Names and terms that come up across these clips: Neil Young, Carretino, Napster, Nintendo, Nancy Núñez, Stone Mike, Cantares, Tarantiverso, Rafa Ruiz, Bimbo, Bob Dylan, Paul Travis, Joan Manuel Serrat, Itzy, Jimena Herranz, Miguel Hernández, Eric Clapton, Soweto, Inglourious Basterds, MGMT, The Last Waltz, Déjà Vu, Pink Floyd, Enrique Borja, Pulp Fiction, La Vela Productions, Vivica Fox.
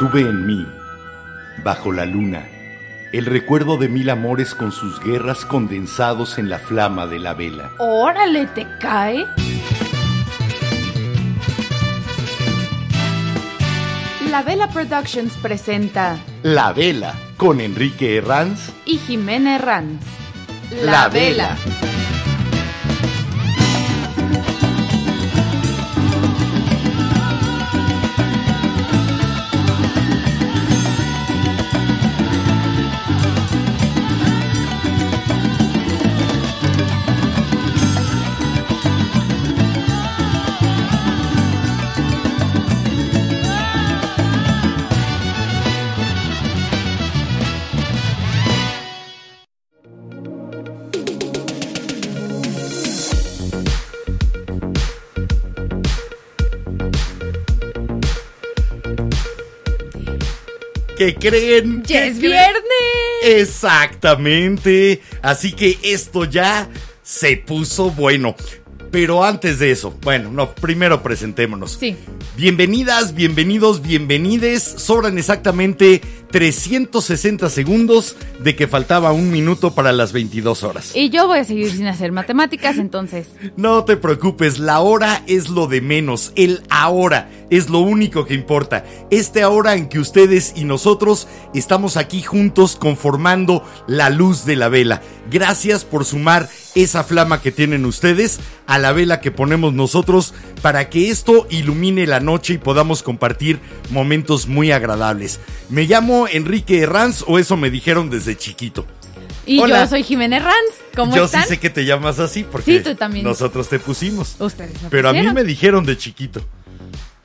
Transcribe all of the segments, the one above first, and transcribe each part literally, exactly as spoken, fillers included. Tuve en mí, bajo la luna, el recuerdo de mil amores con sus guerras condensados en la flama de la vela. ¡Órale, te cae! La Vela Productions presenta La Vela, con Enrique Herranz y Jimena Herranz. La, la Vela. Vela. ¿Qué creen? ¡Ya es viernes! Exactamente. Así que esto ya se puso bueno. Pero antes de eso, bueno, no, primero presentémonos. Sí. Bienvenidas, bienvenidos, bienvenides. Sobran exactamente trescientos sesenta segundos de que faltaba un minuto para las veintidós horas. Y yo voy a seguir sin hacer matemáticas, entonces. No te preocupes, la hora es lo de menos. El ahora es lo único que importa. Este ahora en que ustedes y nosotros estamos aquí juntos conformando la luz de la vela. Gracias por sumar esa flama que tienen ustedes a la vela que ponemos nosotros para que esto ilumine la noche y podamos compartir momentos muy agradables. Me llamo Enrique Herranz, o eso me dijeron desde chiquito. Y hola. Yo soy Jimena Herranz, ¿cómo yo están? Yo sí sé que te llamas así porque sí, tú también. Nosotros te pusimos. Ustedes no. Pero pusieron. A mí me dijeron de chiquito.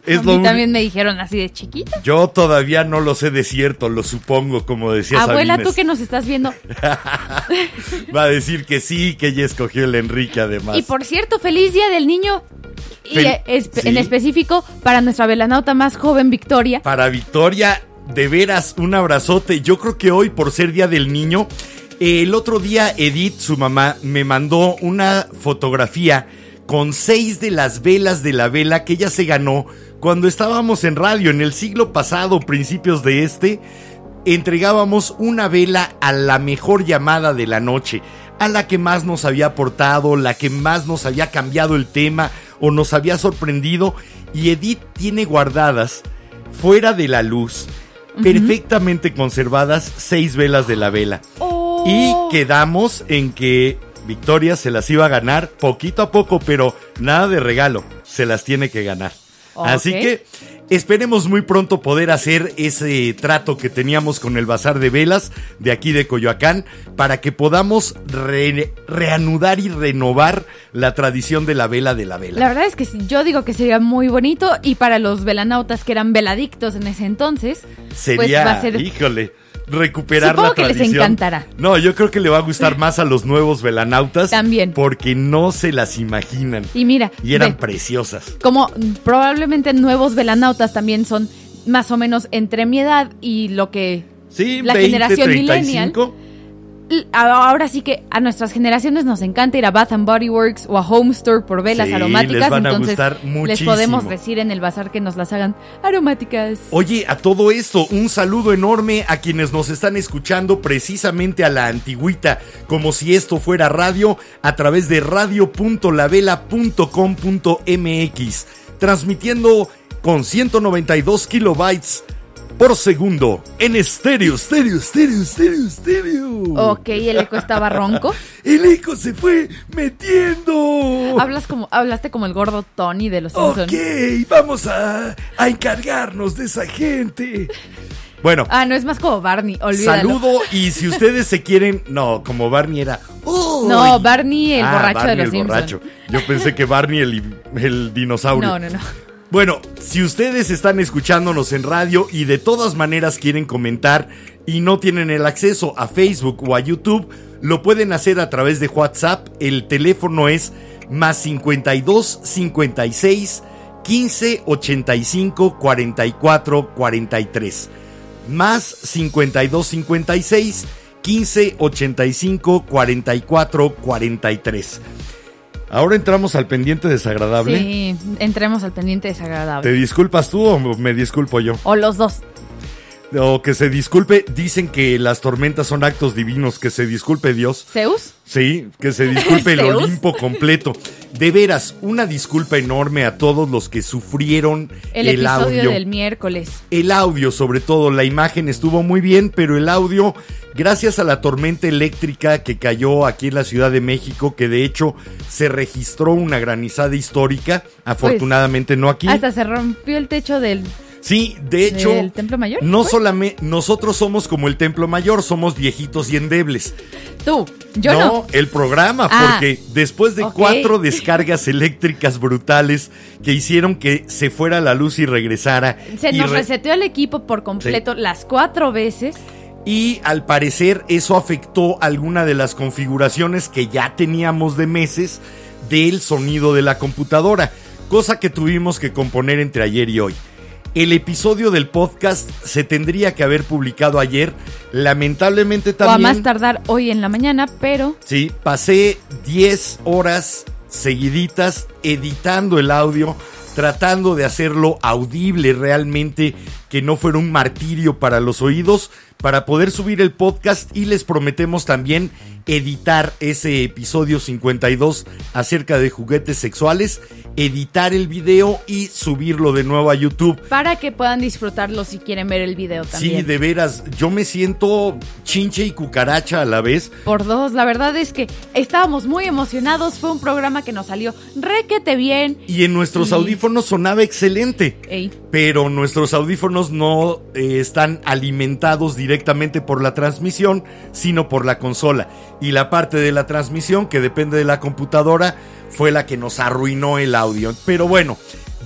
Es a mí también un... me dijeron así de chiquita. Yo todavía no lo sé de cierto, lo supongo, como decía Sabines. Abuela, tú que nos estás viendo. Va a decir que sí, que ella escogió el Enrique además. Y por cierto, feliz día del niño. Fel- y espe- ¿Sí? En específico para nuestra velanauta más joven, Victoria. Para Victoria, de veras, un abrazote. Yo creo que hoy, por ser día del niño, el otro día Edith, su mamá, me mandó una fotografía con seis de las velas de la vela que ella se ganó cuando estábamos en radio en el siglo pasado, principios de este. Entregábamos una vela a la mejor llamada de la noche, a la que más nos había aportado, la que más nos había cambiado el tema o nos había sorprendido, y Edith tiene guardadas fuera de la luz, uh-huh, perfectamente conservadas, seis velas de la vela. Oh. Y quedamos en que Victoria se las iba a ganar poquito a poco, pero nada de regalo, se las tiene que ganar. Okay. Así que esperemos muy pronto poder hacer ese trato que teníamos con el Bazar de Velas de aquí de Coyoacán para que podamos re- reanudar y renovar la tradición de la vela de la vela. La verdad es que yo digo que sería muy bonito, y para los velanautas que eran veladictos en ese entonces, sería, pues va a ser... híjole... recuperar Supongo la tradición. Supongo que les encantará. No, yo creo que le va a gustar más a los nuevos velanautas. También. Porque no se las imaginan. Y mira. Y eran ve, preciosas. Como probablemente nuevos velanautas también son más o menos entre mi edad y lo que... Sí, la veinte, generación treinta y cinco. Millennial. Ahora sí que a nuestras generaciones nos encanta ir a Bath and Body Works o a Home Store por velas, sí, aromáticas. Les van a entonces gustar muchísimo. Les podemos decir en el bazar que nos las hagan aromáticas. Oye, a todo esto, un saludo enorme a quienes nos están escuchando precisamente a la antigüita, como si esto fuera radio, a través de radio punto la vela punto com punto m x, transmitiendo con ciento noventa y dos kilobytes por segundo, en estéreo, estéreo, estéreo, estéreo, estéreo. Ok, el eco estaba ronco. El eco se fue metiendo. Hablas como, hablaste como el gordo Tony de los Simpsons. Ok, vamos a, a encargarnos de esa gente. Bueno. Ah, no, es más como Barney, olvídalo. Saludo, y si ustedes se quieren... No, como Barney era... ¡Uy! No, Barney el ah, borracho Barney de los Simpsons. Borracho. Yo pensé que Barney el, el dinosaurio. No, no, no. Bueno, si ustedes están escuchándonos en radio y de todas maneras quieren comentar y no tienen el acceso a Facebook o a YouTube, lo pueden hacer a través de WhatsApp. El teléfono es más cincuenta y dos, cincuenta y seis, quince, ochenta y cinco, cuarenta y cuatro, cuarenta y tres. Más cincuenta y dos, cincuenta y seis, quince, ochenta y cinco, cuarenta y cuatro, cuarenta y tres. Ahora entramos al pendiente desagradable. Sí, entremos al pendiente desagradable. ¿Te disculpas tú o me disculpo yo? O los dos. O que se disculpe, dicen que las tormentas son actos divinos, que se disculpe Dios. ¿Zeus? Sí, que se disculpe el Olimpo completo. De veras, una disculpa enorme a todos los que sufrieron el, el audio. El episodio del miércoles. El audio, sobre todo, la imagen estuvo muy bien, pero el audio, gracias a la tormenta eléctrica que cayó aquí en la Ciudad de México, que de hecho se registró una granizada histórica, afortunadamente pues, no aquí. Hasta se rompió el techo del... Sí, de hecho, ¿el Templo Mayor? No pues. solamente nosotros somos como el Templo Mayor, somos viejitos y endebles. Tú, yo no. No, el programa, ah, porque después de okay. cuatro descargas eléctricas brutales que hicieron que se fuera la luz y regresara. Se y nos re- reseteó el equipo por completo sí. las cuatro veces. Y al parecer eso afectó alguna de las configuraciones que ya teníamos de meses del sonido de la computadora, cosa que tuvimos que componer entre ayer y hoy. El episodio del podcast se tendría que haber publicado ayer, lamentablemente también... O a más tardar hoy en la mañana, pero... Sí, pasé diez horas seguiditas editando el audio, tratando de hacerlo audible realmente, que no fuera un martirio para los oídos, para poder subir el podcast, y les prometemos también editar ese episodio cincuenta y dos acerca de juguetes sexuales, editar el video y subirlo de nuevo a YouTube. Para que puedan disfrutarlo si quieren ver el video también. Sí, de veras, yo me siento chinche y cucaracha a la vez. Por dos, la verdad es que estábamos muy emocionados, fue un programa que nos salió requete bien. Y en nuestros y... audífonos sonaba excelente. Ey. Pero nuestros audífonos no eh, están alimentados directamente por la transmisión, sino por la consola. Y la parte de la transmisión, que depende de la computadora, fue la que nos arruinó el audio. Pero bueno,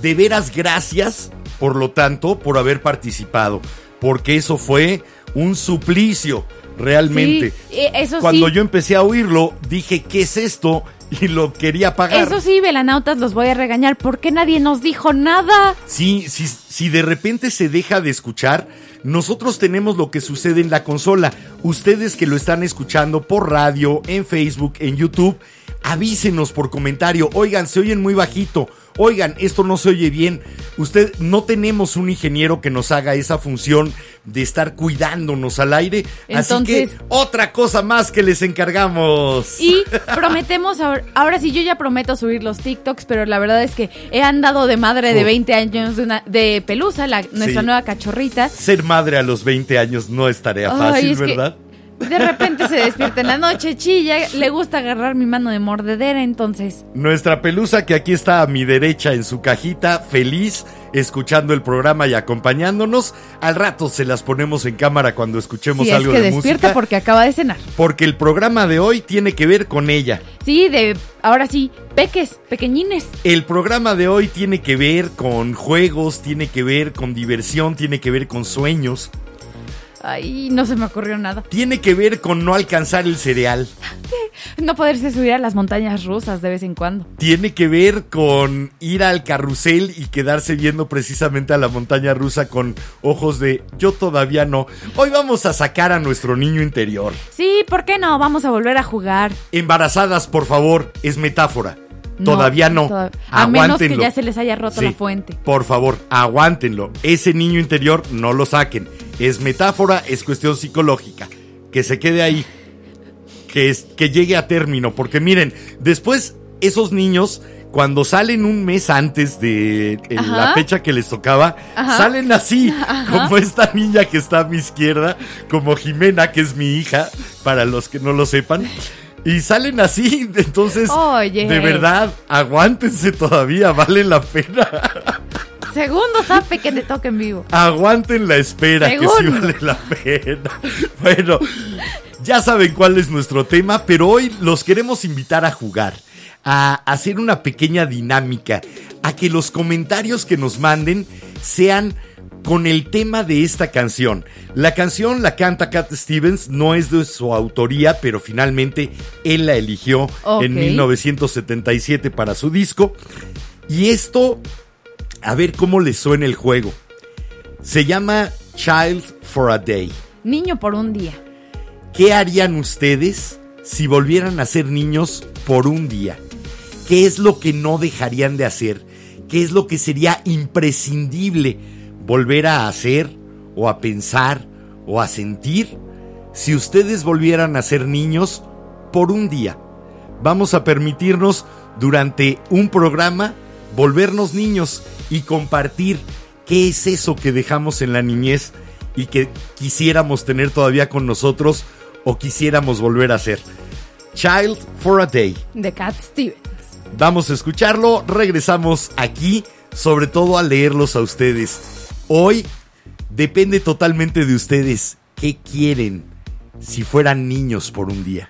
de veras gracias, por lo tanto, por haber participado, porque eso fue un suplicio, realmente. Sí, eso sí. Cuando yo empecé a oírlo, dije, ¿qué es esto? Y lo quería pagar. Eso sí, velanautas, los voy a regañar. ¿Por qué nadie nos dijo nada? Sí, si, si de repente se deja de escuchar, nosotros tenemos lo que sucede en la consola. Ustedes que lo están escuchando por radio, en Facebook, en YouTube, avísenos por comentario. Oigan, se oyen muy bajito. Oigan, esto no se oye bien. Usted, no tenemos un ingeniero que nos haga esa función de estar cuidándonos al aire. Entonces, así que otra cosa más que les encargamos. Y prometemos, ahora, ahora sí, yo ya prometo subir los TikToks, pero la verdad es que he andado de madre de veinte años de, una, de Pelusa, la, nuestra sí. nueva cachorrita. Ser madre a los veinte años no es tarea fácil, Ay, es ¿verdad? Que... De repente se despierta en la noche, chilla, le gusta agarrar mi mano de mordedera, entonces... Nuestra Pelusa, que aquí está a mi derecha en su cajita, feliz, escuchando el programa y acompañándonos. Al rato se las ponemos en cámara cuando escuchemos sí, algo es que de música. Sí, despierta porque acaba de cenar. Porque el programa de hoy tiene que ver con ella. Sí, de ahora sí, peques, pequeñines. El programa de hoy tiene que ver con juegos, tiene que ver con diversión, tiene que ver con sueños... Ay, no se me ocurrió nada. Tiene que ver con no alcanzar el cereal. No poderse subir a las montañas rusas de vez en cuando. Tiene que ver con ir al carrusel y quedarse viendo precisamente a la montaña rusa con ojos de yo todavía no. Hoy vamos a sacar a nuestro niño interior. Sí, ¿por qué no? Vamos a volver a jugar. Embarazadas, por favor, es metáfora. No, todavía no, todav- a menos que ya se les haya roto sí, la fuente. Por favor, aguántenlo. Ese niño interior no lo saquen. Es metáfora, es cuestión psicológica. Que se quede ahí, que, es, que llegue a término. Porque miren, después esos niños, cuando salen un mes antes de el, la fecha que les tocaba, ajá, salen así, ajá, como esta niña que está a mi izquierda, como Jimena, que es mi hija, para los que no lo sepan. Y salen así, entonces, oye, de verdad, aguántense todavía, vale la pena. Segundo sabe que te toquen vivo. Aguanten la espera, Segundo. que sí vale la pena. Bueno, ya saben cuál es nuestro tema, pero hoy los queremos invitar a jugar, a hacer una pequeña dinámica, a que los comentarios que nos manden sean... con el tema de esta canción. La canción la canta Cat Stevens, no es de su autoría, pero finalmente él la eligió okay. en mil novecientos setenta y siete para su disco. Y esto, a ver cómo le suena el juego. Se llama Child for a Day. Niño por un día. ¿Qué harían ustedes si volvieran a ser niños por un día? ¿Qué es lo que no dejarían de hacer? ¿Qué es lo que sería imprescindible volver a hacer o a pensar o a sentir si ustedes volvieran a ser niños por un día. Vamos a permitirnos durante un programa volvernos niños y compartir qué es eso que dejamos en la niñez y que quisiéramos tener todavía con nosotros o quisiéramos volver a ser. Child for a Day, de Cat Stevens. Vamos a escucharlo, regresamos aquí, sobre todo a leerlos a ustedes. Hoy depende totalmente de ustedes. ¿Qué quieren si fueran niños por un día?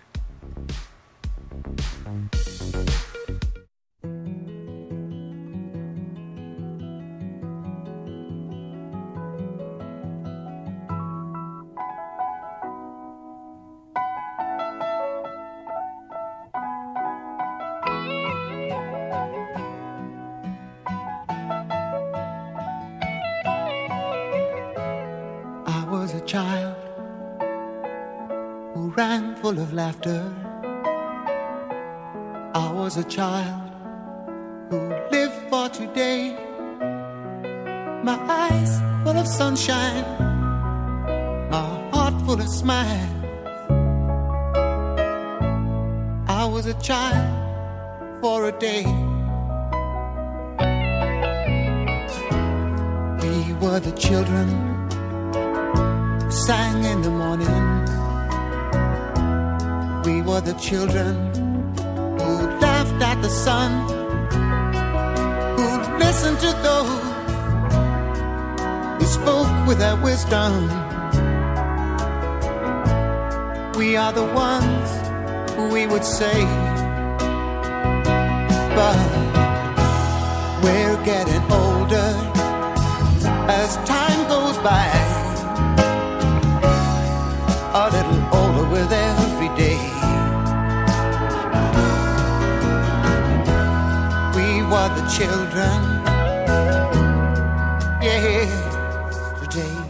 Of laughter, I was a child who lived for today. My eyes full of sunshine, my heart full of smiles. I was a child for a day. We were the children who sang in the morning. We were the children who laughed at the sun, who listened to those who spoke with their wisdom. We are the ones who we would say, but we're getting older as time goes by. A little older with every day. Were the children, yeah, today.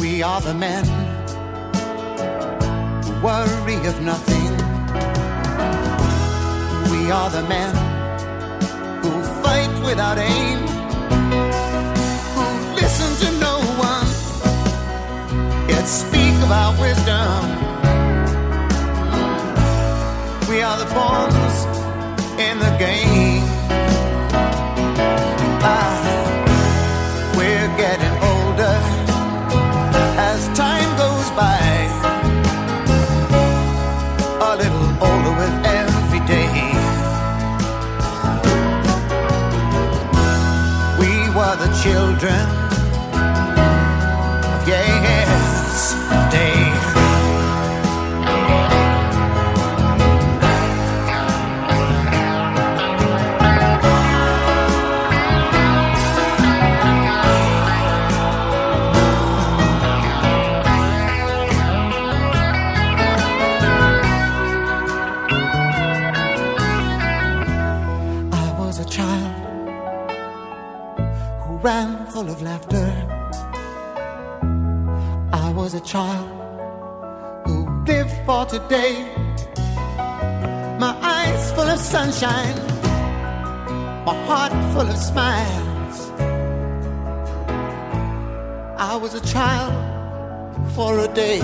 We are the men who worry of nothing. We are the men who fight without aim, who listen to no one, yet speak our wisdom. We are the pawns in the game. Ah, we're getting older as time goes by. A little older with every day. We were the children. Yes. Full of laughter, I was a child who lived for today. My eyes full of sunshine, my heart full of smiles. I was a child for a day,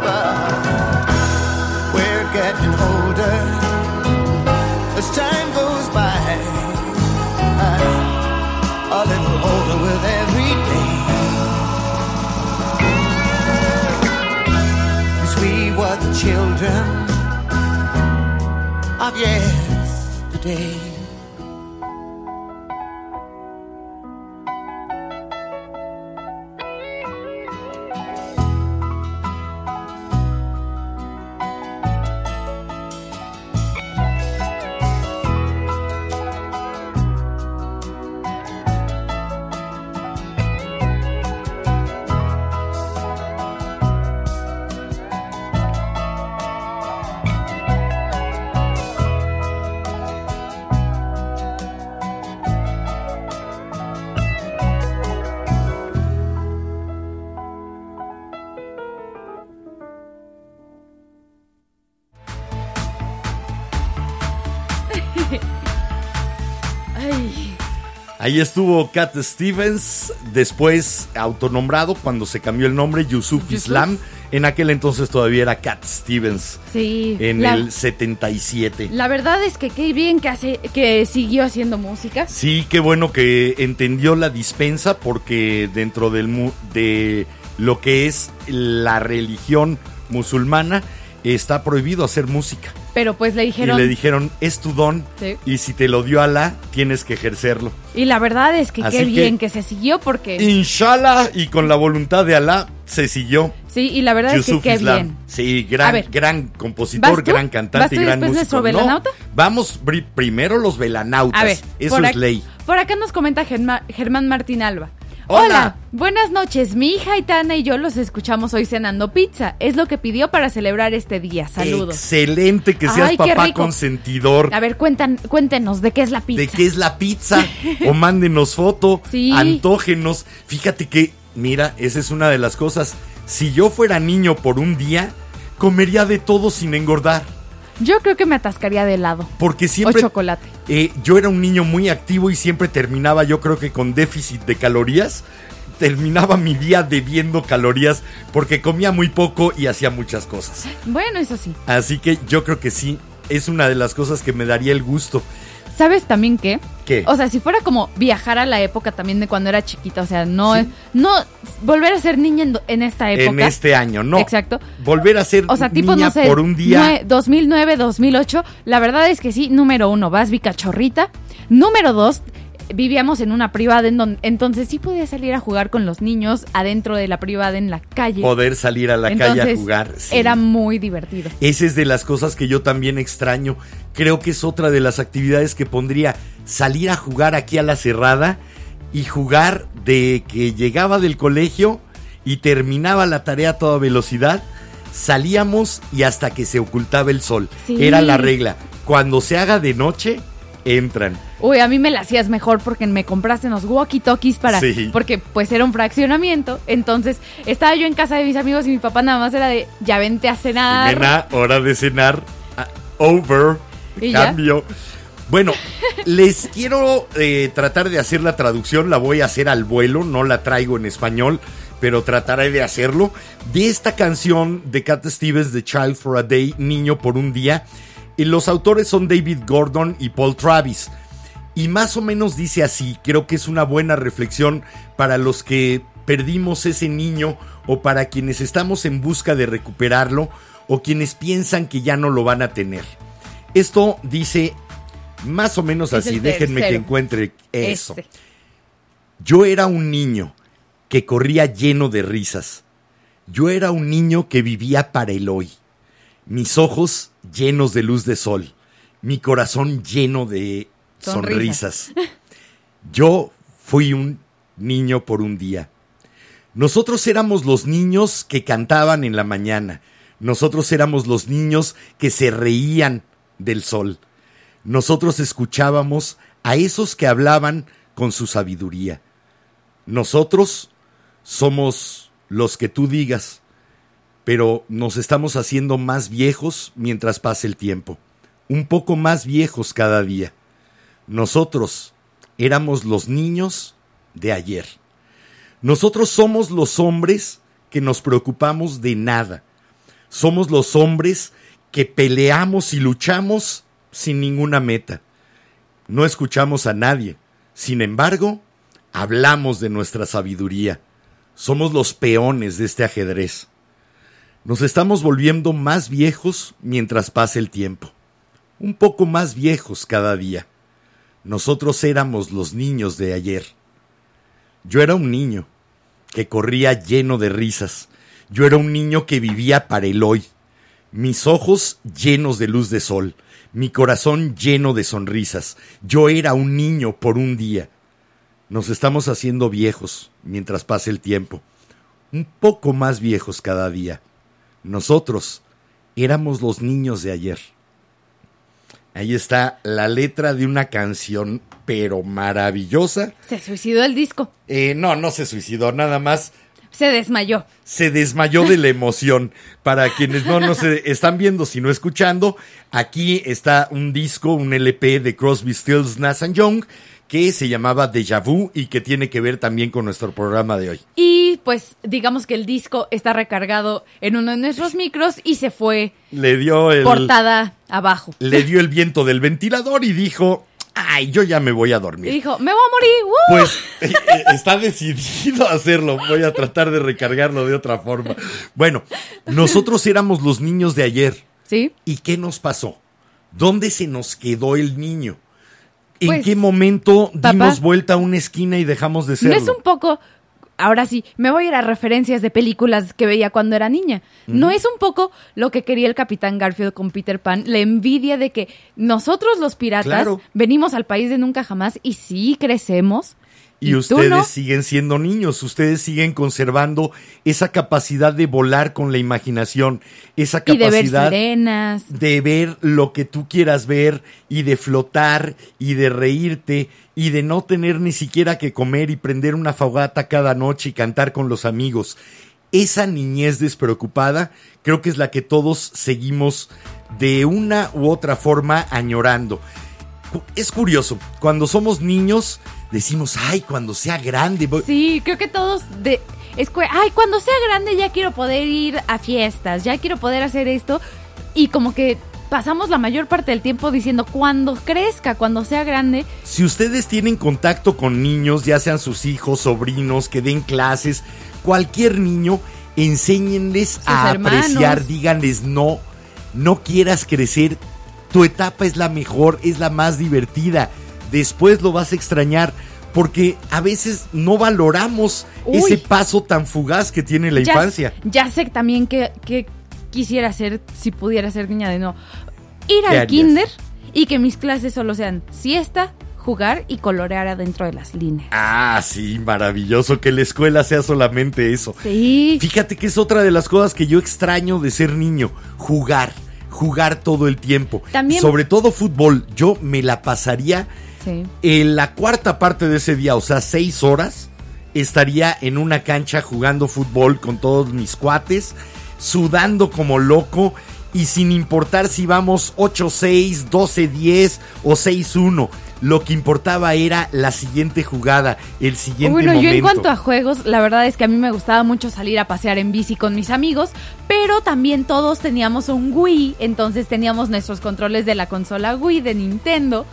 but we're getting older as time goes by. A little older with every day. 'Cause we were the children of yesterday. Ay. Ahí estuvo Cat Stevens, después autonombrado cuando se cambió el nombre, Yusuf, Yusuf. Islam. En aquel entonces todavía era Cat Stevens. Sí. En la, el setenta y siete. La verdad es que qué bien que, hace, que siguió haciendo música. Sí, qué bueno que entendió la dispensa, porque dentro del, de lo que es la religión musulmana está prohibido hacer música. Pero pues le dijeron... Y le dijeron, es tu don, sí. Y si te lo dio Alá, tienes que ejercerlo. Y la verdad es que Así qué que, bien que se siguió porque... Inshallah, y con la voluntad de Alá, se siguió. Sí, y la verdad Yusuf es que qué Islam. bien. Sí, gran, gran compositor, gran cantante y gran músico. ¿Vas tú después nuestro velanauta? No, vamos primero los velanautas, a ver, eso es ac- ley. Por acá nos comenta Germán, Germán Martín Alba. Hola. Hola, buenas noches, mi hija Itana y yo los escuchamos hoy cenando pizza. Es lo que pidió para celebrar este día, saludos. Excelente que seas Ay, papá consentidor. A ver, cuentan, cuéntenos, ¿de qué es la pizza? ¿De qué es la pizza? O mándenos foto, sí. Antógenos. Fíjate que, mira, esa es una de las cosas. Si yo fuera niño por un día, comería de todo sin engordar. Yo creo que me atascaría de helado. Porque siempre. O chocolate. Eh, yo era un niño muy activo y siempre terminaba, yo creo que con déficit de calorías. Terminaba mi día debiendo calorías porque comía muy poco y hacía muchas cosas. Bueno, eso sí. Así que yo creo que sí. Es una de las cosas que me daría el gusto. ¿Sabes también qué? ¿Qué? O sea, si fuera como viajar a la época también de cuando era chiquita, o sea, no, sí. no volver a ser niña en, en esta época. En este año, no. Exacto. Volver a ser o sea, tipo, niña no sé, por un día. dos mil nueve, dos mil ocho, la verdad es que sí, número uno, vas bicachorrita. Número dos, vivíamos en una privada, en donde, entonces sí podía salir a jugar con los niños adentro de la privada, en la calle. Poder salir a la entonces, calle a jugar. Sí. Era muy divertido. Esa es de las cosas que yo también extraño. Creo que es otra de las actividades que pondría, salir a jugar aquí a la cerrada y jugar de que llegaba del colegio y terminaba la tarea a toda velocidad, salíamos y hasta que se ocultaba el sol. Sí. Era la regla. Cuando se haga de noche, entran. Uy, a mí me la hacías mejor porque me compraste unos walkie-talkies para... Sí. Porque pues era un fraccionamiento. Entonces estaba yo en casa de mis amigos y mi papá nada más era de, ya vente a cenar. Nena, hora de cenar. Over. Cambio. ¿Ya? Bueno, les quiero eh, tratar de hacer la traducción. La voy a hacer al vuelo, no la traigo en español, pero trataré de hacerlo. De esta canción de Cat Stevens, The Child for a Day, Niño por un Día. Y los autores son David Gordon y Paul Travis. Y más o menos dice así, creo que es una buena reflexión para los que perdimos ese niño o para quienes estamos en busca de recuperarlo o quienes piensan que ya no lo van a tener. Esto dice más o menos así, déjenme que encuentre eso. Este. Yo era un niño que corría lleno de risas. Yo era un niño que vivía para el hoy. Mis ojos llenos de luz de sol. Mi corazón lleno de... Sonrisas. Sonrisas. Yo fui un niño por un día. Nosotros éramos los niños que cantaban en la mañana. Nosotros éramos los niños que se reían del sol. Nosotros escuchábamos a esos que hablaban con su sabiduría. Nosotros somos los que tú digas, pero nos estamos haciendo más viejos mientras pasa el tiempo. Un poco más viejos cada día. Nosotros éramos los niños de ayer. Nosotros somos los hombres que nos preocupamos de nada. Somos los hombres que peleamos y luchamos sin ninguna meta. No escuchamos a nadie. Sin embargo, hablamos de nuestra sabiduría. Somos los peones de este ajedrez. Nos estamos volviendo más viejos mientras pasa el tiempo. Un poco más viejos cada día. Nosotros éramos los niños de ayer. Yo era un niño que corría lleno de risas. Yo era un niño que vivía para el hoy. Mis ojos llenos de luz de sol. Mi corazón lleno de sonrisas. Yo era un niño por un día. Nos estamos haciendo viejos mientras pasa el tiempo. Un poco más viejos cada día. Nosotros éramos los niños de ayer. Ahí está la letra de una canción, pero maravillosa. ¿Se suicidó el disco? Eh, no, no se suicidó, nada más Se desmayó. Se desmayó de la emoción. Para quienes no nos están viendo, sino escuchando, aquí está un disco, un L P de Crosby, Stills, Nash and Young, que se llamaba Déjà Vu y que tiene que ver también con nuestro programa de hoy. Y pues digamos que el disco está recargado en uno de nuestros micros y se fue, le dio el, portada abajo. Le dio el viento del ventilador y dijo... Ay, yo ya me voy a dormir. Y dijo, me voy a morir. ¡Uh! Pues eh, eh, está decidido a hacerlo. Voy a tratar de recargarlo de otra forma. Bueno, nosotros éramos los niños de ayer. ¿Sí? ¿Y qué nos pasó? ¿Dónde se nos quedó el niño? ¿En pues, qué momento dimos papá, vuelta a una esquina y dejamos de serlo? No es un poco... Ahora sí, me voy a ir a referencias de películas que veía cuando era niña. ¿No mm. es un poco lo que quería el Capitán Garfield con Peter Pan? La envidia de que nosotros los piratas claro. venimos al país de nunca jamás y sí crecemos. Y, y ustedes no. siguen siendo niños, ustedes siguen conservando esa capacidad de volar con la imaginación, esa capacidad y de ver sirenas, de ver lo que tú quieras ver y de flotar y de reírte y de no tener ni siquiera que comer y prender una fogata cada noche y cantar con los amigos. Esa niñez despreocupada creo que es la que todos seguimos de una u otra forma añorando. Es curioso, cuando somos niños decimos, ay, cuando sea grande voy. Sí, creo que todos de, es, ay, cuando sea grande ya quiero poder ir a fiestas, ya quiero poder hacer esto. Y como que pasamos la mayor parte del tiempo diciendo, cuando crezca, cuando sea grande. Si ustedes tienen contacto con niños, ya sean sus hijos, sobrinos, que den clases, cualquier niño, enséñenles sus a hermanos. Apreciar, díganles, no, no quieras crecer. Tu etapa es la mejor, es la más divertida. Después lo vas a extrañar porque a veces no valoramos Uy, ese paso tan fugaz que tiene la ya, infancia. Ya sé también que, que quisiera hacer si pudiera ser niña de no. Ir al kinder y que mis clases solo sean siesta, jugar y colorear adentro de las líneas. Ah, sí, maravilloso que la escuela sea solamente eso. Sí. Fíjate que es otra de las cosas que yo extraño de ser niño, jugar. Jugar todo el tiempo. También, sobre todo fútbol. Yo me la pasaría sí. en la cuarta parte de ese día, o sea, seis horas, estaría en una cancha jugando fútbol con todos mis cuates, sudando como loco y sin importar si vamos ocho seis, doce diez o seis uno. Lo que importaba era la siguiente jugada, el siguiente bueno, momento. Bueno, yo en cuanto a juegos, la verdad es que a mí me gustaba mucho salir a pasear en bici con mis amigos, pero también todos teníamos un Wii, entonces teníamos nuestros controles de la consola Wii de Nintendo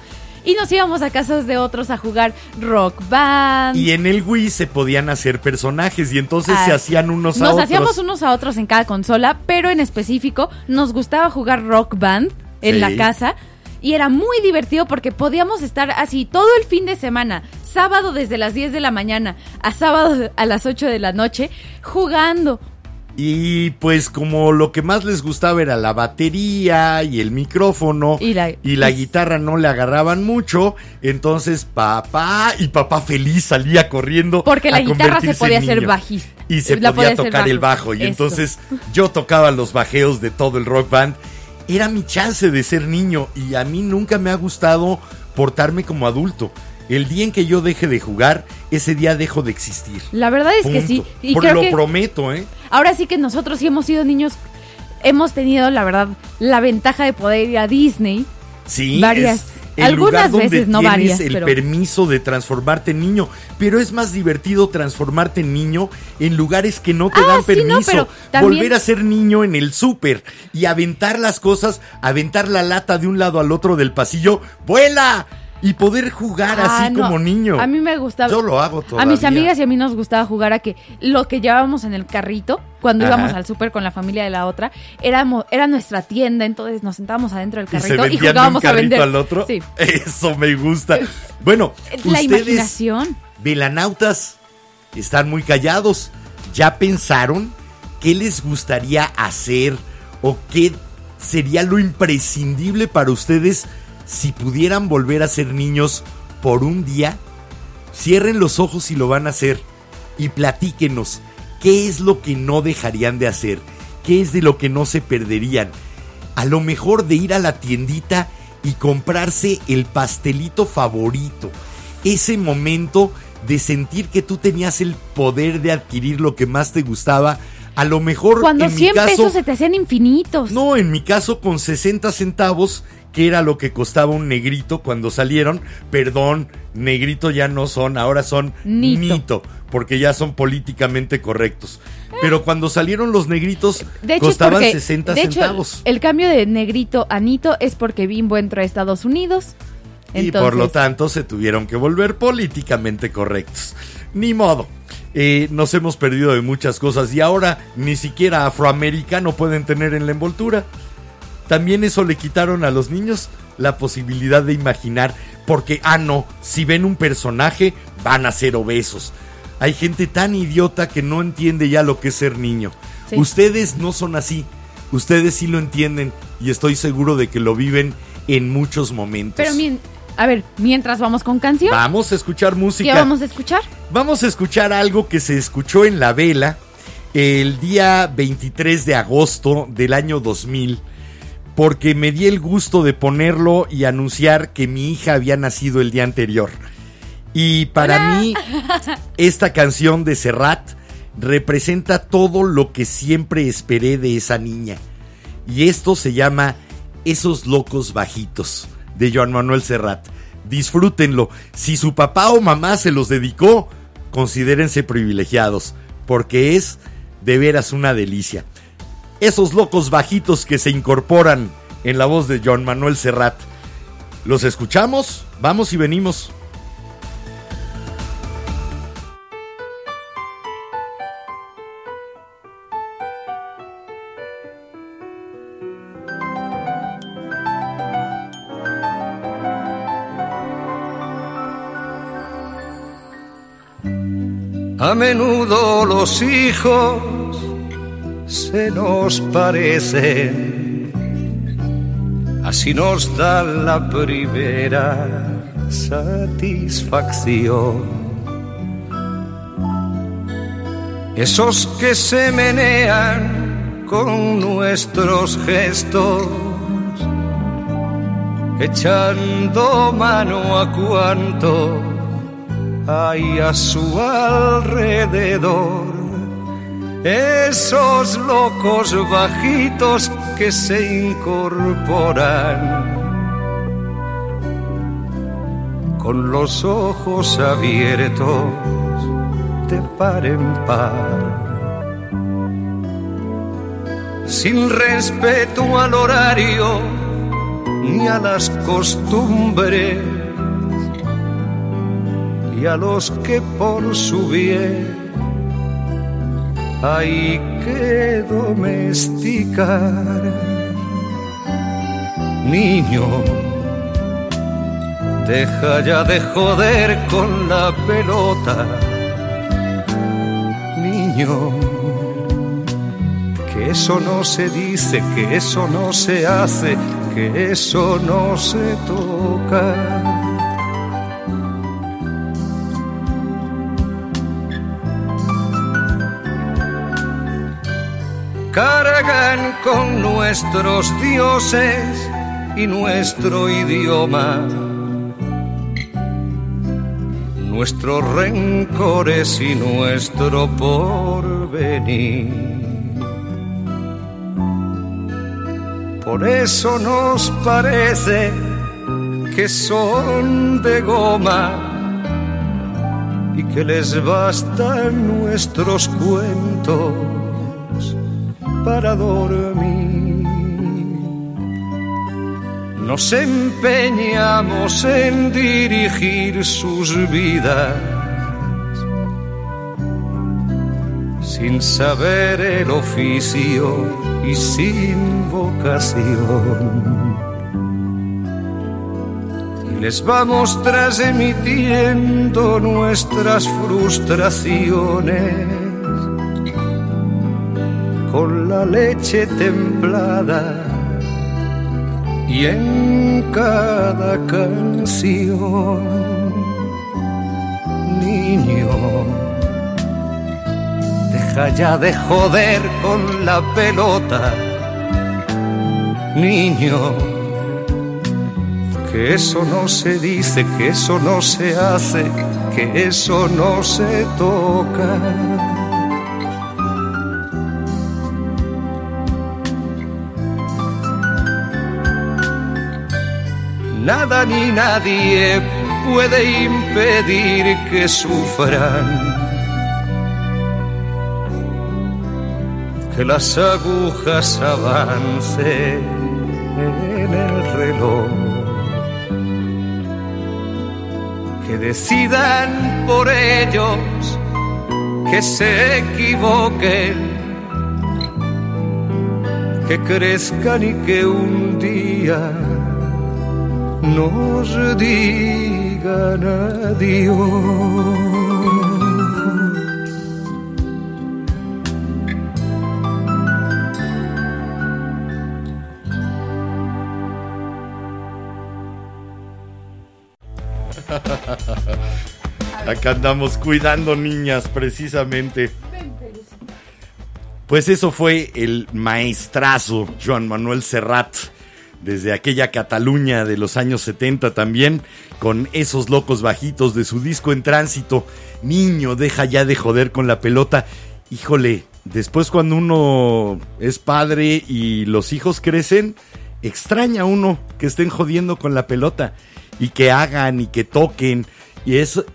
y nos íbamos a casas de otros a jugar Rock Band. Y en el Wii se podían hacer personajes y entonces ah, se hacían unos a nos otros. Nos hacíamos unos a otros en cada consola, pero en específico nos gustaba jugar Rock Band en sí. la casa. Y era muy divertido porque podíamos estar así todo el fin de semana, sábado desde las diez de la mañana a sábado a las ocho de la noche, jugando. Y pues como lo que más les gustaba era la batería y el micrófono y la, y la guitarra no le agarraban mucho, entonces papá y papá feliz salía corriendo. Porque la guitarra se podía hacer bajista. Y se podía, podía tocar el bajo. Y eso. Entonces yo tocaba los bajeos de todo el Rock Band. Era mi chance de ser niño y a mí nunca me ha gustado portarme como adulto. El día en que yo deje de jugar, ese día dejo de existir. La verdad es Punto. Que sí. Y Por, creo lo que prometo, ¿eh? Ahora sí que nosotros sí hemos sido niños, hemos tenido, la verdad, la ventaja de poder ir a Disney. Sí, varias, es el algunas lugar donde veces, no varias, el pero... permiso de transformarte en niño. Pero es más divertido transformarte en niño en lugares que no te ah, dan sí, permiso. No, pero también... Volver a ser niño en el súper y aventar las cosas, aventar la lata de un lado al otro del pasillo. ¡Vuela! Y poder jugar ah, así no. como niño. A mí me gustaba. Yo lo hago todavía. A mis amigas y a mí nos gustaba jugar a que lo que llevábamos en el carrito, cuando Ajá. íbamos al súper con la familia de la otra, éramos, era nuestra tienda, entonces nos sentábamos adentro del carrito y, se y jugábamos de un carrito a vender. Al otro. Sí. Eso me gusta. Bueno, la ustedes, imaginación. Velanautas, están muy callados. ¿Ya pensaron qué les gustaría hacer o qué sería lo imprescindible para ustedes? Si pudieran volver a ser niños por un día, cierren los ojos y lo van a hacer. Y platíquenos, ¿qué es lo que no dejarían de hacer? ¿Qué es de lo que no se perderían? A lo mejor de ir a la tiendita y comprarse el pastelito favorito. Ese momento de sentir que tú tenías el poder de adquirir lo que más te gustaba. A lo mejor cuando en cien mi caso, pesos se te hacían infinitos. No, en mi caso con sesenta centavos, que era lo que costaba un negrito cuando salieron. Perdón, negrito ya no son, ahora son nito, nito porque ya son políticamente correctos. Pero cuando salieron los negritos, de hecho, costaban porque, sesenta de centavos. Hecho, el cambio de negrito a nito es porque Bimbo entró a Estados Unidos. Y entonces, por lo tanto se tuvieron que volver políticamente correctos. Ni modo. Eh, nos hemos perdido de muchas cosas y ahora ni siquiera afroamericano pueden tener en la envoltura. También eso le quitaron a los niños la posibilidad de imaginar, porque, ah no, si ven un personaje van a ser obesos. Hay gente tan idiota que no entiende ya lo que es ser niño. Sí. Ustedes no son así, ustedes sí lo entienden y estoy seguro de que lo viven en muchos momentos. Pero miren, a ver, mientras vamos con canción. Vamos a escuchar música. ¿Qué vamos a escuchar? Vamos a escuchar algo que se escuchó en La Vela el día veintitrés de agosto del año dos mil, porque me di el gusto de ponerlo y anunciar que mi hija había nacido el día anterior. Y para ¡Hola! mí, esta canción de Serrat representa todo lo que siempre esperé de esa niña. Y esto se llama Esos Locos Bajitos, de Joan Manuel Serrat. Disfrútenlo. Si su papá o mamá se los dedicó, considérense privilegiados, porque es de veras una delicia. Esos Locos Bajitos que se incorporan en la voz de Joan Manuel Serrat. ¿Los escuchamos? Vamos y venimos. A menudo los hijos se nos parecen, así nos da la primera satisfacción. Esos que se menean con nuestros gestos, echando mano a cuanto hay a su alrededor, esos locos bajitos que se incorporan con los ojos abiertos de par en par, sin respeto al horario ni a las costumbres, y a los que por su bien hay que domesticar. Niño, deja ya de joder con la pelota. Niño, que eso no se dice, que eso no se hace, que eso no se toca. Cargan con nuestros dioses y nuestro idioma, nuestros rencores y nuestro porvenir. Por eso nos parece que son de goma y que les bastan nuestros cuentos para dormir. Nos empeñamos en dirigir sus vidas sin saber el oficio y sin vocación, y les vamos transmitiendo nuestras frustraciones con la leche templada y en cada canción. Niño, deja ya de joder con la pelota. Niño, que eso no se dice, que eso no se hace, que eso no se toca. Nada ni nadie puede impedir que sufran, que las agujas avancen en el reloj, que decidan por ellos, que se equivoquen, que crezcan y que un día nos digan adiós. Acá andamos cuidando niñas, precisamente. Pues eso fue el maestrazo Joan Manuel Serrat, desde aquella Cataluña de los años setenta también, con esos locos bajitos de su disco En Tránsito. Niño, deja ya de joder con la pelota. Híjole, después cuando uno es padre y los hijos crecen, extraña uno que estén jodiendo con la pelota y que hagan y que toquen. Y eso,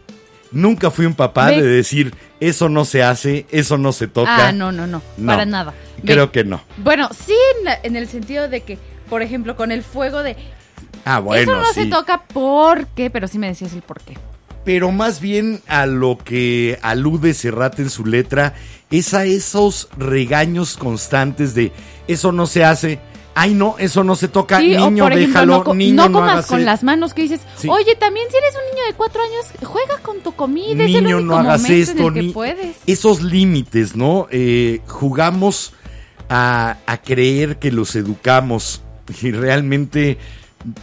nunca fui un papá Ve. de decir, eso no se hace, eso no se toca. Ah, no, no, no, no. Para nada. Creo Ve. que no. Bueno, sí, en, la, en el sentido de que, por ejemplo, con el fuego de... Ah, bueno, eso no sí. se toca, ¿por qué? Pero sí me decías el por qué. Pero más bien a lo que alude Serrat en su letra, es a esos regaños constantes de, eso no se hace... Ay, no, eso no se toca, sí, niño, ejemplo, déjalo, no, niño, no comas no hagas con el... las manos, que dices, sí. Oye, también si eres un niño de cuatro años, juega con tu comida, niño, es el único no hagas momento esto, en el ni... que puedes. Esos límites, ¿no? Eh, jugamos a, a creer que los educamos y realmente,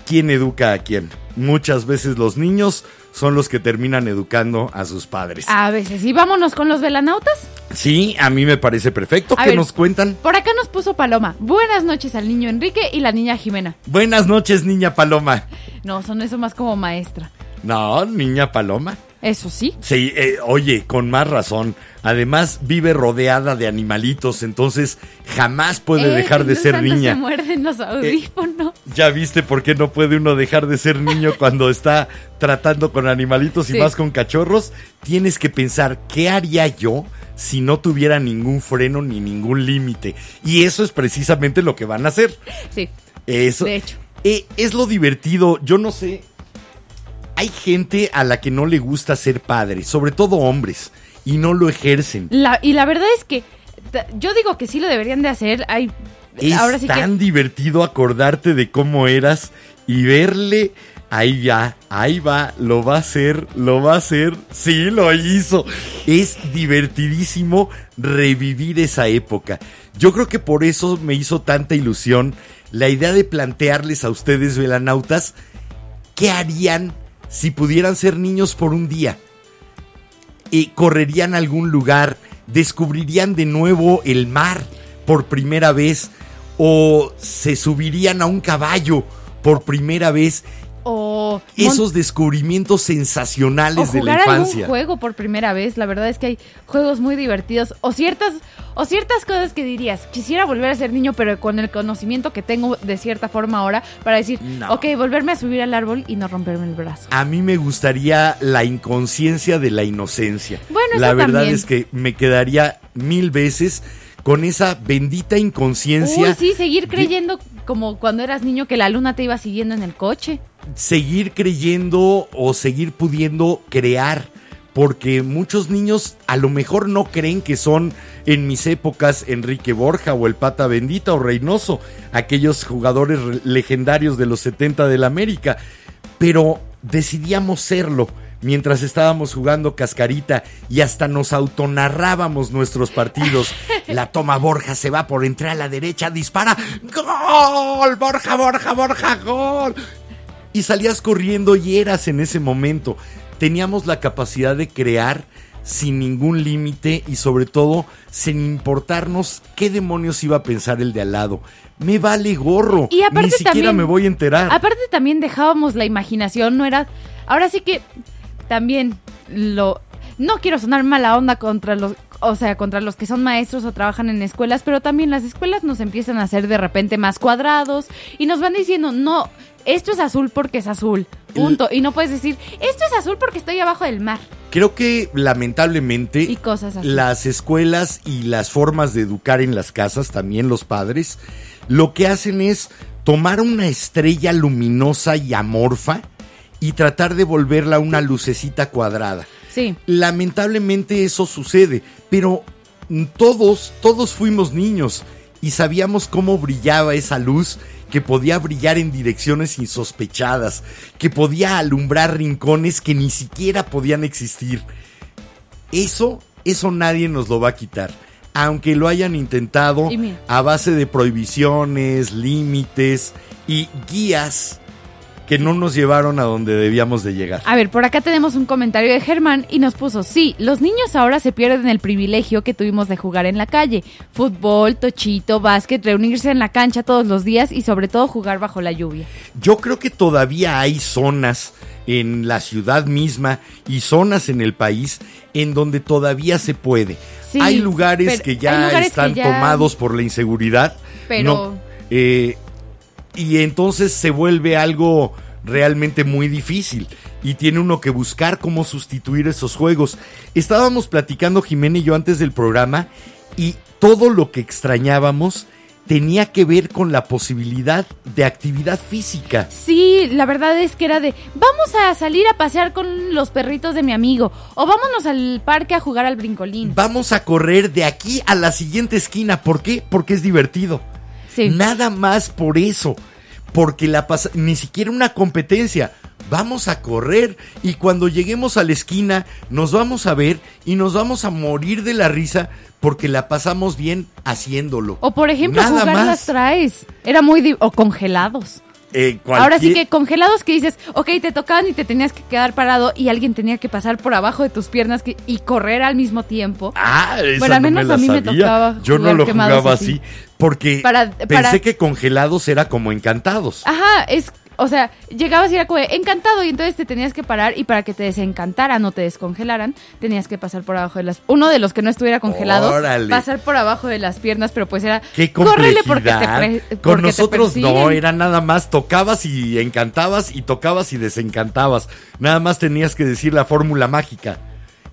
¿quién educa a quién? Muchas veces los niños son los que terminan educando a sus padres. A veces, y vámonos con los velanautas. Sí, a mí me parece perfecto. ¿Qué nos cuentan? Por acá nos puso Paloma. Buenas noches al niño Enrique y la niña Jimena. Buenas noches, niña Paloma. No, son eso más como maestra. No, niña Paloma. Eso sí. Sí, eh, oye, con más razón. Además, vive rodeada de animalitos, entonces jamás puede eh, dejar de ser niña. Se muerden los audífonos. Eh, ya viste por qué no puede uno dejar de ser niño cuando está tratando con animalitos sí. y más con cachorros. Tienes que pensar, ¿qué haría yo si no tuviera ningún freno ni ningún límite? Y eso es precisamente lo que van a hacer. Sí, eso, de hecho. Eh, es lo divertido, yo no sé... Hay gente a la que no le gusta ser padre, sobre todo hombres, y no lo ejercen. La, y la verdad es que t- yo digo que sí lo deberían de hacer. Ay, es ahora sí tan que... divertido acordarte de cómo eras y verle, ahí ya, ahí va, lo va a hacer, lo va a hacer, sí, lo hizo. Es divertidísimo revivir esa época. Yo creo que por eso me hizo tanta ilusión la idea de plantearles a ustedes, velanautas, ¿qué harían si pudieran ser niños por un día? Eh, correrían a algún lugar, descubrirían de nuevo el mar por primera vez, o se subirían a un caballo por primera vez, o esos descubrimientos sensacionales de la infancia. O jugar algún juego por primera vez, la verdad es que hay juegos muy divertidos, o ciertas, o ciertas cosas que dirías, quisiera volver a ser niño, pero con el conocimiento que tengo de cierta forma ahora, para decir, no. ok, volverme a subir al árbol y no romperme el brazo. A mí me gustaría la inconsciencia de la inocencia. Bueno, la verdad también. Es que me quedaría mil veces con esa bendita inconsciencia. Uy, sí, seguir creyendo de... como cuando eras niño que la luna te iba siguiendo en el coche. Seguir creyendo o seguir pudiendo crear, porque muchos niños a lo mejor no creen que son, en mis épocas, Enrique Borja o el Pata Bendita o Reynoso, aquellos jugadores legendarios de los setenta del América, pero decidíamos serlo mientras estábamos jugando cascarita y hasta nos autonarrábamos nuestros partidos. La toma, Borja se va por entre a la derecha, dispara, ¡gol! ¡Borja, Borja, Borja, gol! Y salías corriendo y eras en ese momento. Teníamos la capacidad de crear sin ningún límite y sobre todo sin importarnos qué demonios iba a pensar el de al lado. Me vale gorro, y aparte ni siquiera también, me voy a enterar. Aparte también dejábamos la imaginación, no era... Ahora sí que... también lo... No quiero sonar mala onda contra los, o sea, contra los que son maestros o trabajan en escuelas, pero también las escuelas nos empiezan a hacer de repente más cuadrados y nos van diciendo, no, esto es azul porque es azul, punto. Y no puedes decir, esto es azul porque estoy abajo del mar. Creo que lamentablemente y cosas así. Las escuelas y las formas de educar en las casas, también los padres, lo que hacen es tomar una estrella luminosa y amorfa y tratar de volverla una lucecita cuadrada. Sí. Lamentablemente eso sucede, pero todos, todos fuimos niños y sabíamos cómo brillaba esa luz, que podía brillar en direcciones insospechadas, que podía alumbrar rincones que ni siquiera podían existir. Eso, eso nadie nos lo va a quitar, aunque lo hayan intentado a base de prohibiciones, límites y guías que no nos llevaron a donde debíamos de llegar. A ver, por acá tenemos un comentario de Germán y nos puso, sí, los niños ahora se pierden el privilegio que tuvimos de jugar en la calle. Fútbol, tochito, básquet, reunirse en la cancha todos los días y sobre todo jugar bajo la lluvia. Yo creo que todavía hay zonas en la ciudad misma y zonas en el país en donde todavía se puede. Sí, hay lugares que ya lugares están que ya... tomados por la inseguridad. Pero... No, eh, y entonces se vuelve algo realmente muy difícil y tiene uno que buscar cómo sustituir esos juegos. Estábamos platicando Jimena y yo antes del programa y todo lo que extrañábamos tenía que ver con la posibilidad de actividad física. Sí, la verdad es que era de, vamos a salir a pasear con los perritos de mi amigo, o vámonos al parque a jugar al brincolín. Vamos a correr de aquí a la siguiente esquina. ¿Por qué? Porque es divertido. Sí. Nada más por eso, porque la pas- ni siquiera una competencia, vamos a correr y cuando lleguemos a la esquina nos vamos a ver y nos vamos a morir de la risa porque la pasamos bien haciéndolo. O por ejemplo nada jugar más. Las traes, era muy, di- o congelados. Eh, cualquier... Ahora sí que congelados que dices, ok, te tocaban y te tenías que quedar parado y alguien tenía que pasar por abajo de tus piernas que... y correr al mismo tiempo. Ah, esa bueno, al menos no me la a mí sabía. Me tocaba. Yo no lo jugaba así, así porque para, para... pensé que congelados era como encantados. Ajá, es, o sea, llegabas y era como encantado y entonces te tenías que parar y para que te desencantaran o te descongelaran tenías que pasar por abajo de las... Uno de los que no estuviera congelado, ¡órale!, pasar por abajo de las piernas, pero pues era... ¡Qué complejidad! Porque te pre- con nosotros te no, era nada más tocabas y encantabas y tocabas y desencantabas. Nada más tenías que decir la fórmula mágica.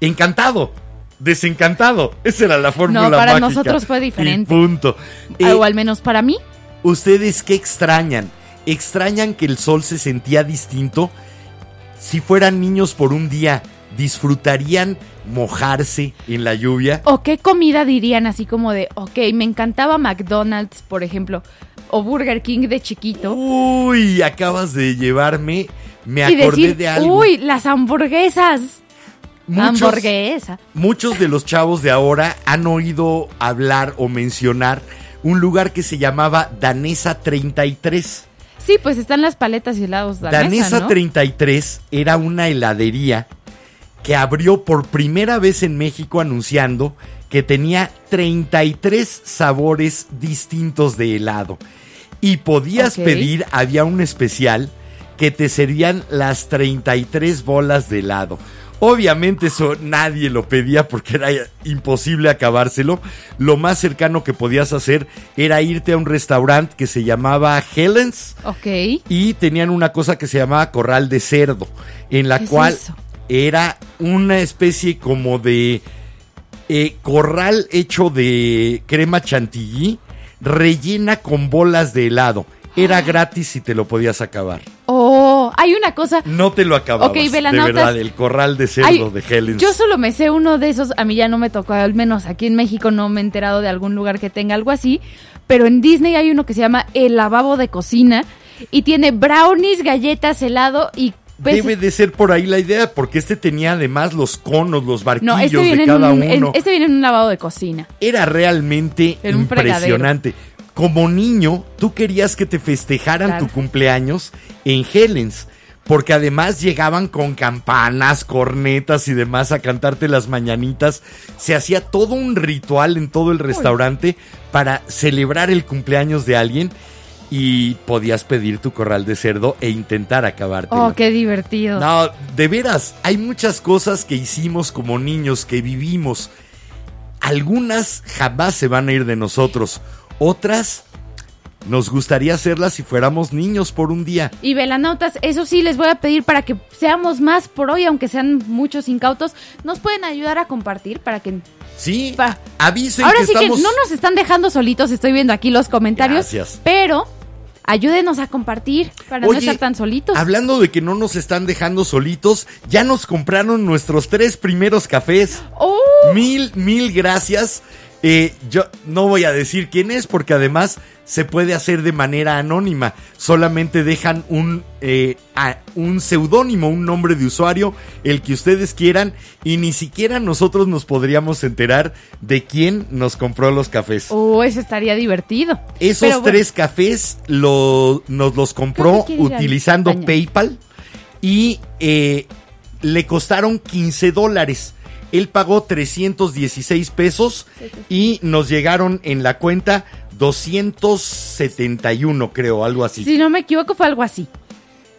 ¡Encantado! ¡Desencantado! Esa era la fórmula mágica. No, para mágica. Nosotros fue diferente. Y punto. Eh, o al menos para mí. ¿Ustedes qué extrañan? Extrañan que el sol se sentía distinto. Si fueran niños por un día, ¿disfrutarían mojarse en la lluvia? ¿O qué comida dirían así como de, ok, me encantaba McDonald's, por ejemplo, o Burger King de chiquito? Uy, acabas de llevarme, me acordé y decir, de algo. Uy, las hamburguesas. Muchos, hamburguesa. Muchos de los chavos de ahora han oído hablar o mencionar un lugar que se llamaba Danesa treinta y tres. Sí, pues están las paletas y helados Danesa, Danesa, ¿no? treinta y tres era una heladería que abrió por primera vez en México anunciando que tenía treinta y tres sabores distintos de helado. Y podías okay. pedir, había un especial que te servían las treinta y tres bolas de helado. Obviamente eso nadie lo pedía porque era imposible acabárselo. Lo más cercano que podías hacer era irte a un restaurante que se llamaba Helen's. Ok. Y tenían una cosa que se llamaba corral de cerdo, en la cual es era una especie como de eh, corral hecho de crema chantilly rellena con bolas de helado. Era gratis si te lo podías acabar. Oh, hay una cosa. No te lo acababas, okay, de verdad, el corral de cerdo hay, de Helen's. Yo solo me sé uno de esos, a mí ya no me tocó, al menos aquí en México no me he enterado de algún lugar que tenga algo así, pero en Disney hay uno que se llama El Lavabo de Cocina y tiene brownies, galletas, helado y... Pues, debe de ser por ahí la idea, porque este tenía además los conos, los barquillos no, este de cada un, uno. En, este viene en un lavabo de cocina. Era realmente en impresionante. Como niño, tú querías que te festejaran claro. tu cumpleaños en Helen's, porque además llegaban con campanas, cornetas y demás a cantarte las mañanitas. Se hacía todo un ritual en todo el restaurante Uy. Para celebrar el cumpleaños de alguien y podías pedir tu corral de cerdo e intentar acabártelo. ¡Oh, qué divertido! No, de veras, hay muchas cosas que hicimos como niños, que vivimos. Algunas jamás se van a ir de nosotros, otras nos gustaría hacerlas si fuéramos niños por un día. Y velanautas, eso sí les voy a pedir para que seamos más por hoy, aunque sean muchos incautos, ¿nos pueden ayudar a compartir para que... Sí, pa. avisen Ahora que sí estamos... que no nos están dejando solitos, estoy viendo aquí los comentarios. Gracias. Pero ayúdenos a compartir para Oye, no estar tan solitos. Hablando de que no nos están dejando solitos, ya nos compraron nuestros tres primeros cafés. ¡Oh! Mil, mil gracias. Eh, yo no voy a decir quién es porque además se puede hacer de manera anónima. Solamente dejan un, eh, a, un seudónimo, un nombre de usuario, el que ustedes quieran, y ni siquiera nosotros nos podríamos enterar de quién nos compró los cafés. Oh, eso estaría divertido. Esos Pero, tres bueno. cafés lo, nos los compró utilizando PayPal y eh, le costaron quince dólares. Él pagó trescientos dieciséis pesos y nos llegaron en la cuenta doscientos setenta y uno, creo, algo así. Si no me equivoco, fue algo así.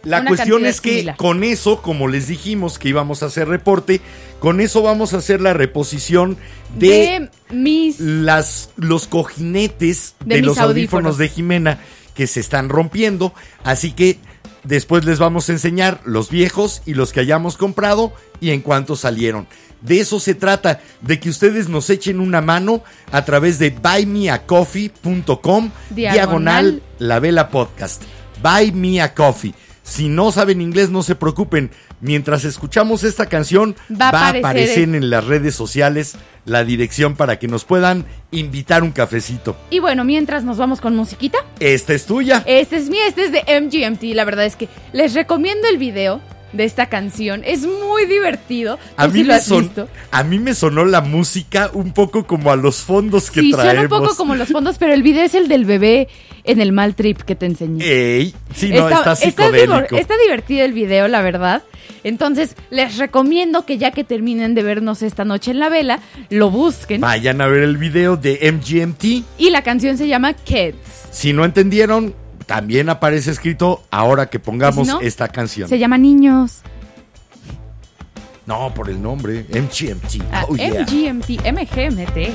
La Una cuestión es que similar. Con eso, como les dijimos que íbamos a hacer reporte, con eso vamos a hacer la reposición de, de mis... las, los cojinetes de, de los audífonos, audífonos de Jimena que se están rompiendo, así que... Después les vamos a enseñar los viejos y los que hayamos comprado y en cuánto salieron. De eso se trata, de que ustedes nos echen una mano a través de buy me a coffee punto com diagonal La Vela Podcast. Buy Me a Coffee. Si no saben inglés, no se preocupen. Mientras escuchamos esta canción, va, va a aparecer, aparecer en las redes sociales la dirección para que nos puedan invitar un cafecito. Y bueno, mientras nos vamos con musiquita. Esta es tuya. Esta es mía, esta es de M G M T. La verdad es que les recomiendo el video de esta canción. Es muy divertido. A mí, si me son, a mí me sonó la música un poco como a los fondos que sí, traemos. Sí, suena un poco como los fondos, pero el video es el del bebé en el mal trip que te enseñé. Ey, sí, no, está, está psicodélico. Está, está divertido el video, la verdad. Entonces, les recomiendo que ya que terminen de vernos esta noche en La Vela, lo busquen. Vayan a ver el video de M G M T. Y la canción se llama Kids. Si no entendieron, también aparece escrito ahora que pongamos si no, esta canción. Se llama Niños. No, por el nombre. M G M T. Ah, oh, yeah. M G M T. M G M T.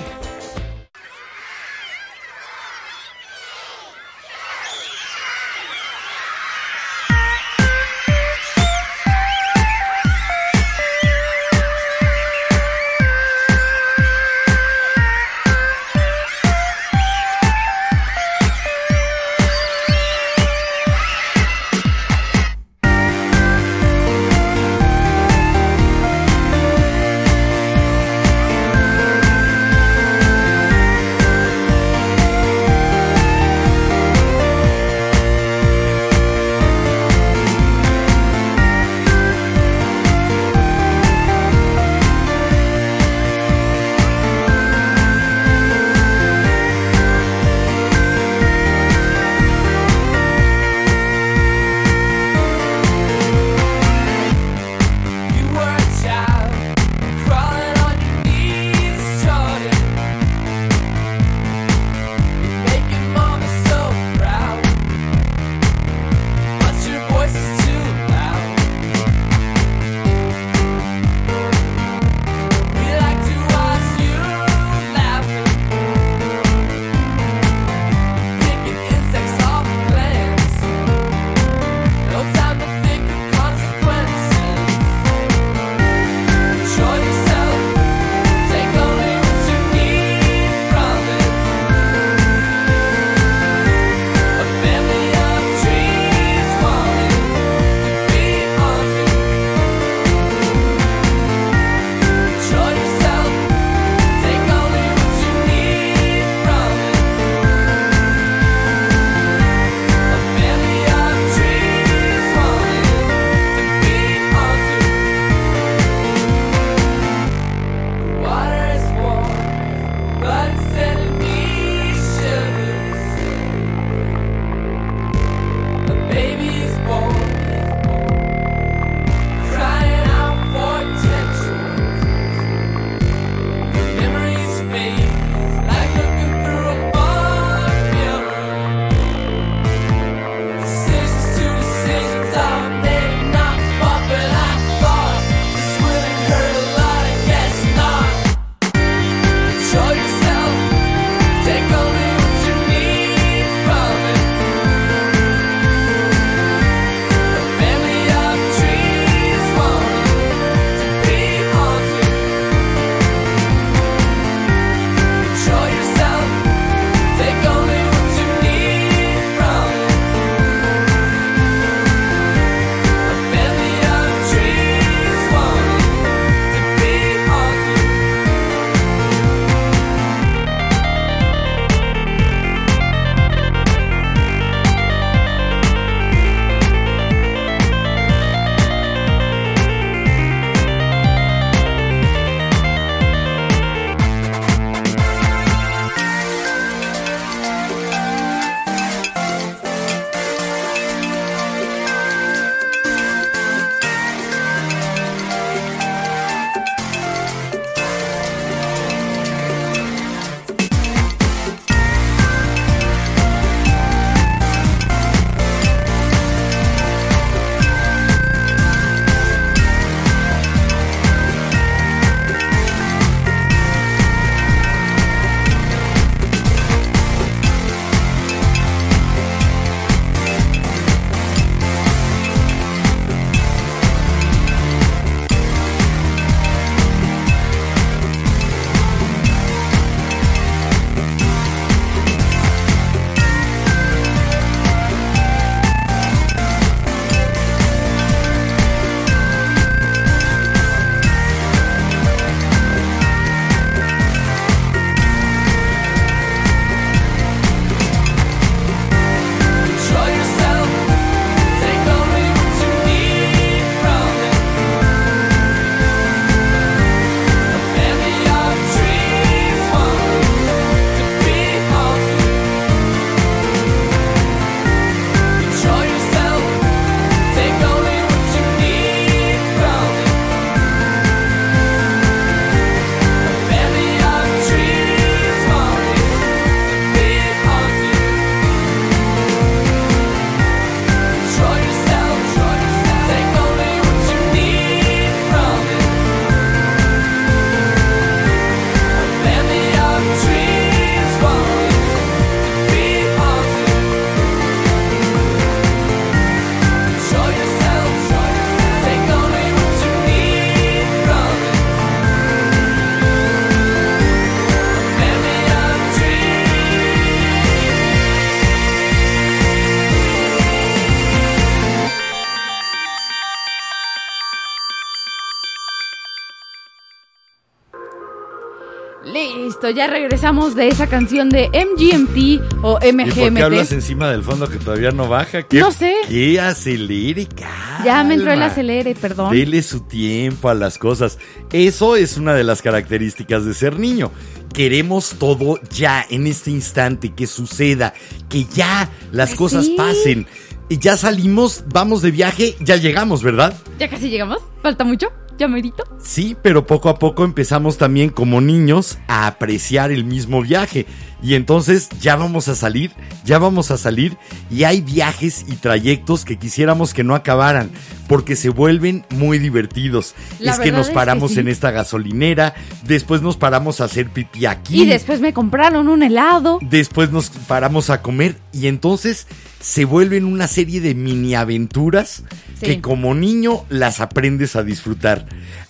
Listo, ya regresamos de esa canción de M G M T o M G M T. ¿Y por qué hablas encima del fondo que todavía no baja? ¿Qué, no sé. Qué acelere, calma. Ya me entró el acelere, perdón. Dele su tiempo a las cosas. Eso es una de las características de ser niño. Queremos todo ya, en este instante, que suceda, que ya las ¿Sí? cosas pasen. Ya salimos, vamos de viaje, ya llegamos, ¿verdad? Ya casi llegamos, falta mucho. ¿Ya merito? Sí, pero poco a poco empezamos también como niños a apreciar el mismo viaje. Y entonces ya vamos a salir, ya vamos a salir. Y hay viajes y trayectos que quisiéramos que no acabaran, porque se vuelven muy divertidos. La es que nos paramos es que sí. en esta gasolinera, después nos paramos a hacer pipí aquí. Y después me compraron un helado. Después nos paramos a comer y entonces se vuelven una serie de mini aventuras sí. que como niño las aprendes a disfrutar.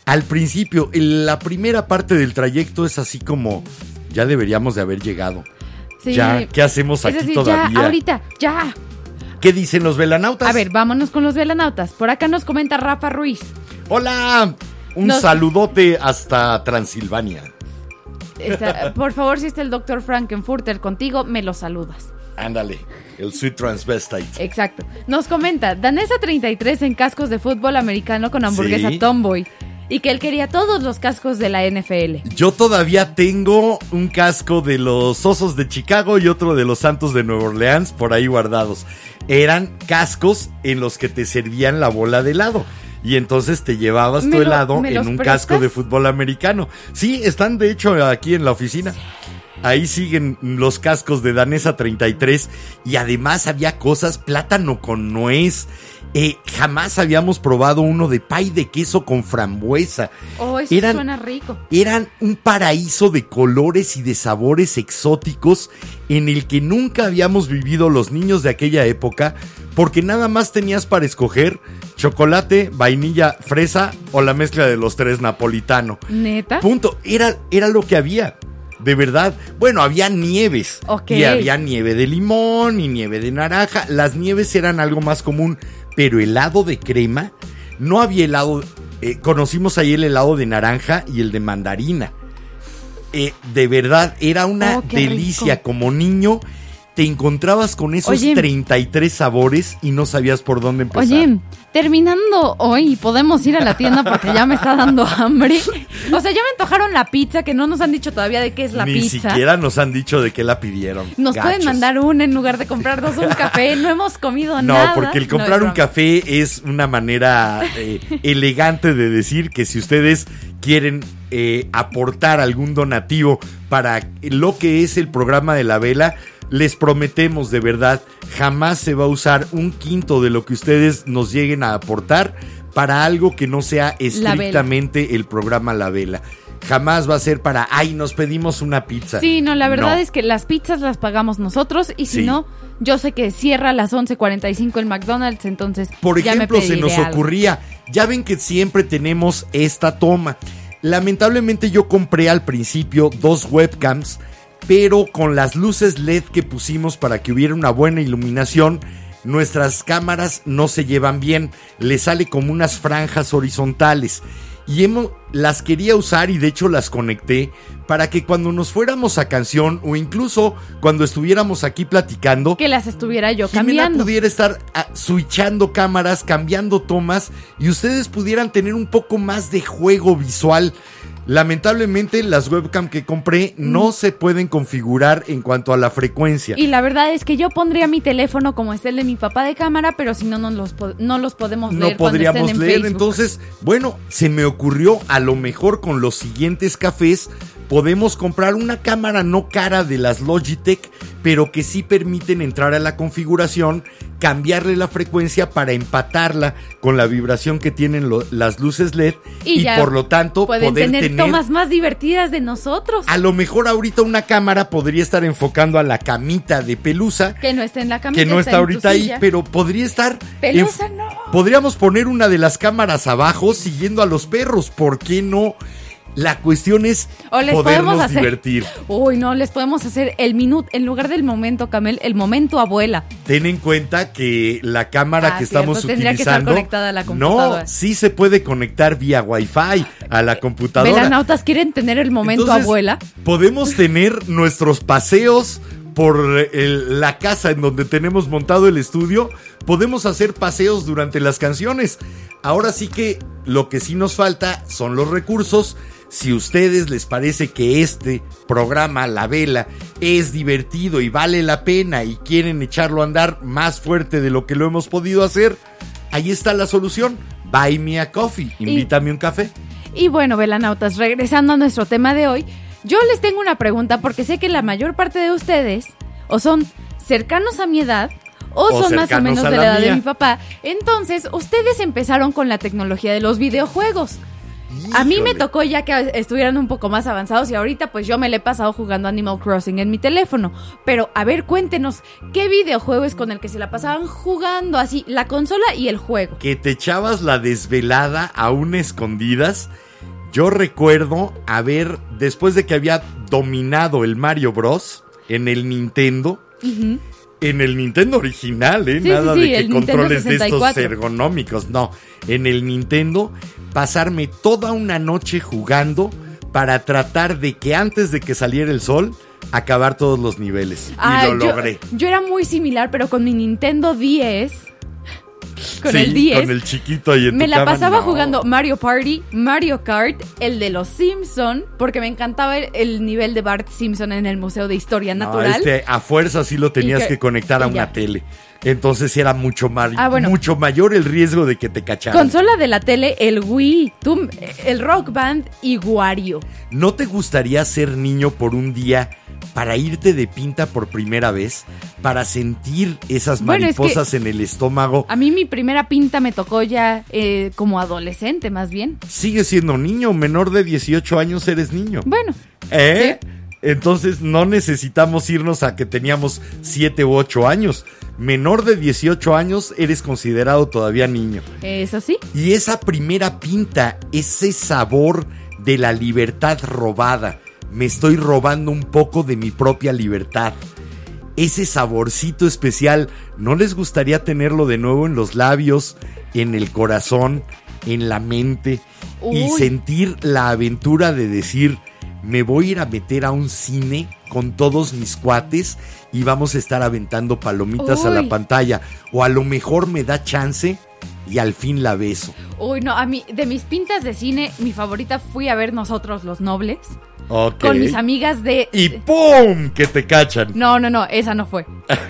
Al principio, en la primera parte del trayecto es así como... Ya deberíamos de haber llegado. Sí. Ya, ¿qué hacemos aquí decir, todavía? Ya, ahorita, ya. ¿Qué dicen los velanautas? A ver, vámonos con los velanautas. Por acá nos comenta Rafa Ruiz. ¡Hola! Un nos... saludote hasta Transilvania. Está, por favor, si está el doctor Frankenfurter contigo, me lo saludas. Ándale, el sweet transvestite. Exacto. Nos comenta, Danesa treinta y tres en cascos de fútbol americano con hamburguesa sí. Tomboy. Y que él quería todos los cascos de la N F L. Yo todavía tengo un casco de los Osos de Chicago y otro de los Santos de Nueva Orleans por ahí guardados. Eran cascos en los que te servían la bola de helado. Y entonces te llevabas tu helado en un prestas? casco de fútbol americano. Sí, están de hecho aquí en la oficina. Ahí siguen los cascos de Danesa treinta y tres. Y además había cosas, plátano con nuez. Eh, jamás habíamos probado uno de pay de queso con frambuesa. Oh, eso eran, suena rico. Eran un paraíso de colores y de sabores exóticos en el que nunca habíamos vivido los niños de aquella época, porque nada más tenías para escoger chocolate, vainilla, fresa o la mezcla de los tres napolitano. ¿Neta? Punto. Era, era lo que había. De verdad, bueno, había nieves okay. y había nieve de limón y nieve de naranja. Las nieves eran algo más común, pero helado de crema, no había helado. Eh, conocimos ahí el helado de naranja y el de mandarina. Eh, de verdad, era una oh, delicia. Rico. Como niño, te encontrabas con esos Oye. treinta y tres sabores y no sabías por dónde empezar. Oye, terminando hoy, podemos ir a la tienda porque ya me está dando hambre. O sea, ya me antojaron la pizza, que no nos han dicho todavía de qué es la Ni pizza. Ni siquiera nos han dicho de qué la pidieron. Nos Gachos. pueden mandar una en lugar de comprarnos un café. No hemos comido no, nada. No, porque el comprar no, un café es una manera eh, elegante de decir que si ustedes quieren eh, aportar algún donativo para lo que es el programa de La Vela, les prometemos de verdad, jamás se va a usar un quinto de lo que ustedes nos lleguen a aportar para algo que no sea estrictamente el programa La Vela. Jamás va a ser para, ay, nos pedimos una pizza. Sí, no, la verdad no. es que las pizzas las pagamos nosotros y si sí. no, yo sé que cierra a las once cuarenta y cinco el McDonald's, entonces Por ya ejemplo, me se nos algo. ocurría, ya ven que siempre tenemos esta toma. Lamentablemente yo compré al principio dos webcams, pero con las luces L E D que pusimos para que hubiera una buena iluminación, nuestras cámaras no se llevan bien, le sale como unas franjas horizontales y hemos, las quería usar y de hecho las conecté para que cuando nos fuéramos a canción o incluso cuando estuviéramos aquí platicando, que las estuviera yo Jimena cambiando, pudiera estar a, switchando cámaras, cambiando tomas y ustedes pudieran tener un poco más de juego visual. Lamentablemente las webcam que compré no mm. se pueden configurar en cuanto a la frecuencia. Y la verdad es que yo pondría mi teléfono como es el de mi papá de cámara, pero si no, no los, po- no los podemos leer. No podríamos cuando estén leer, en entonces, bueno, se me ocurrió a lo mejor con los siguientes cafés podemos comprar una cámara no cara de las Logitech, pero que sí permiten entrar a la configuración, cambiarle la frecuencia para empatarla con la vibración que tienen lo, las luces L E D y, y por lo tanto poder tener, tener tomas más divertidas de nosotros. A lo mejor ahorita una cámara podría estar enfocando a la camita de Pelusa, que no está en la camita, que no está, está ahorita ahí, pero podría estar Pelusa en, no. Podríamos poner una de las cámaras abajo siguiendo a los perros, ¿por qué no? La cuestión es podernos hacer, divertir. Uy, no, les podemos hacer el minuto, en lugar del momento, Camel, el momento abuela. Ten en cuenta que la cámara ah, que cierto, estamos utilizando que estar conectada a la computadora. No, sí se puede conectar vía Wi-Fi a la computadora. Velanautas quieren tener el momento Entonces, abuela. Podemos tener nuestros paseos por el, la casa en donde tenemos montado el estudio. Podemos hacer paseos durante las canciones. Ahora sí que lo que sí nos falta son los recursos. Si a ustedes les parece que este programa La Vela es divertido y vale la pena y quieren echarlo a andar más fuerte de lo que lo hemos podido hacer, ahí está la solución. Buy me a coffee, invítame un café. Y bueno, velanautas, regresando a nuestro tema de hoy, yo les tengo una pregunta porque sé que la mayor parte de ustedes o son cercanos a mi edad o, o son más o menos de la, la edad mía. de mi papá. Entonces, ustedes empezaron con la tecnología de los videojuegos. Híjole. A mí me tocó ya que estuvieran un poco más avanzados y ahorita pues yo me le he pasado jugando Animal Crossing en mi teléfono. Pero a ver, cuéntenos, ¿qué videojuego es con el que se la pasaban jugando así, la consola y el juego? Que te echabas la desvelada aún escondidas. Yo recuerdo, a ver, después de que había dominado el Mario Bros en el Nintendo, uh-huh. en el Nintendo original, ¿eh? Sí, nada sí, sí, de que controles de estos ergonómicos, no, en el Nintendo... pasarme toda una noche jugando para tratar de que antes de que saliera el sol acabar todos los niveles. Ah, y lo yo, logré. Yo era muy similar, pero con mi Nintendo diez, con sí, el diez, con el chiquito ahí en me tu la cama, pasaba no. jugando Mario Party, Mario Kart, el de los Simpson, porque me encantaba el, el nivel de Bart Simpson en el Museo de Historia no, Natural. Este, a fuerza sí lo tenías que, que conectar a una ya. tele. Entonces era mucho, mar- ah, bueno. mucho mayor el riesgo de que te cacharan. Consola de la tele, el Wii, tú, el Rock Band y Wario. ¿No te gustaría ser niño por un día para irte de pinta por primera vez? Para sentir esas mariposas bueno, es que en el estómago. A mí mi primera pinta me tocó ya eh, como adolescente, más bien. Sigues siendo niño, menor de dieciocho años eres niño. Bueno. ¿Eh? Sí. Entonces no necesitamos irnos a que teníamos siete u ocho años. Menor de dieciocho años eres considerado todavía niño. Eso sí. Y esa primera pinta, ese sabor de la libertad robada. Me estoy robando un poco de mi propia libertad. Ese saborcito especial, ¿no les gustaría tenerlo de nuevo en los labios, en el corazón, en la mente? Uy. Y sentir la aventura de decir... me voy a ir a meter a un cine con todos mis cuates y vamos a estar aventando palomitas Uy. a la pantalla. O a lo mejor me da chance y al fin la beso. Uy, no, a mí, de mis pintas de cine, mi favorita fui a ver Nosotros los Nobles. Okay. Con mis amigas de... ¡Y pum! Que te cachan. No, no, no, esa no fue.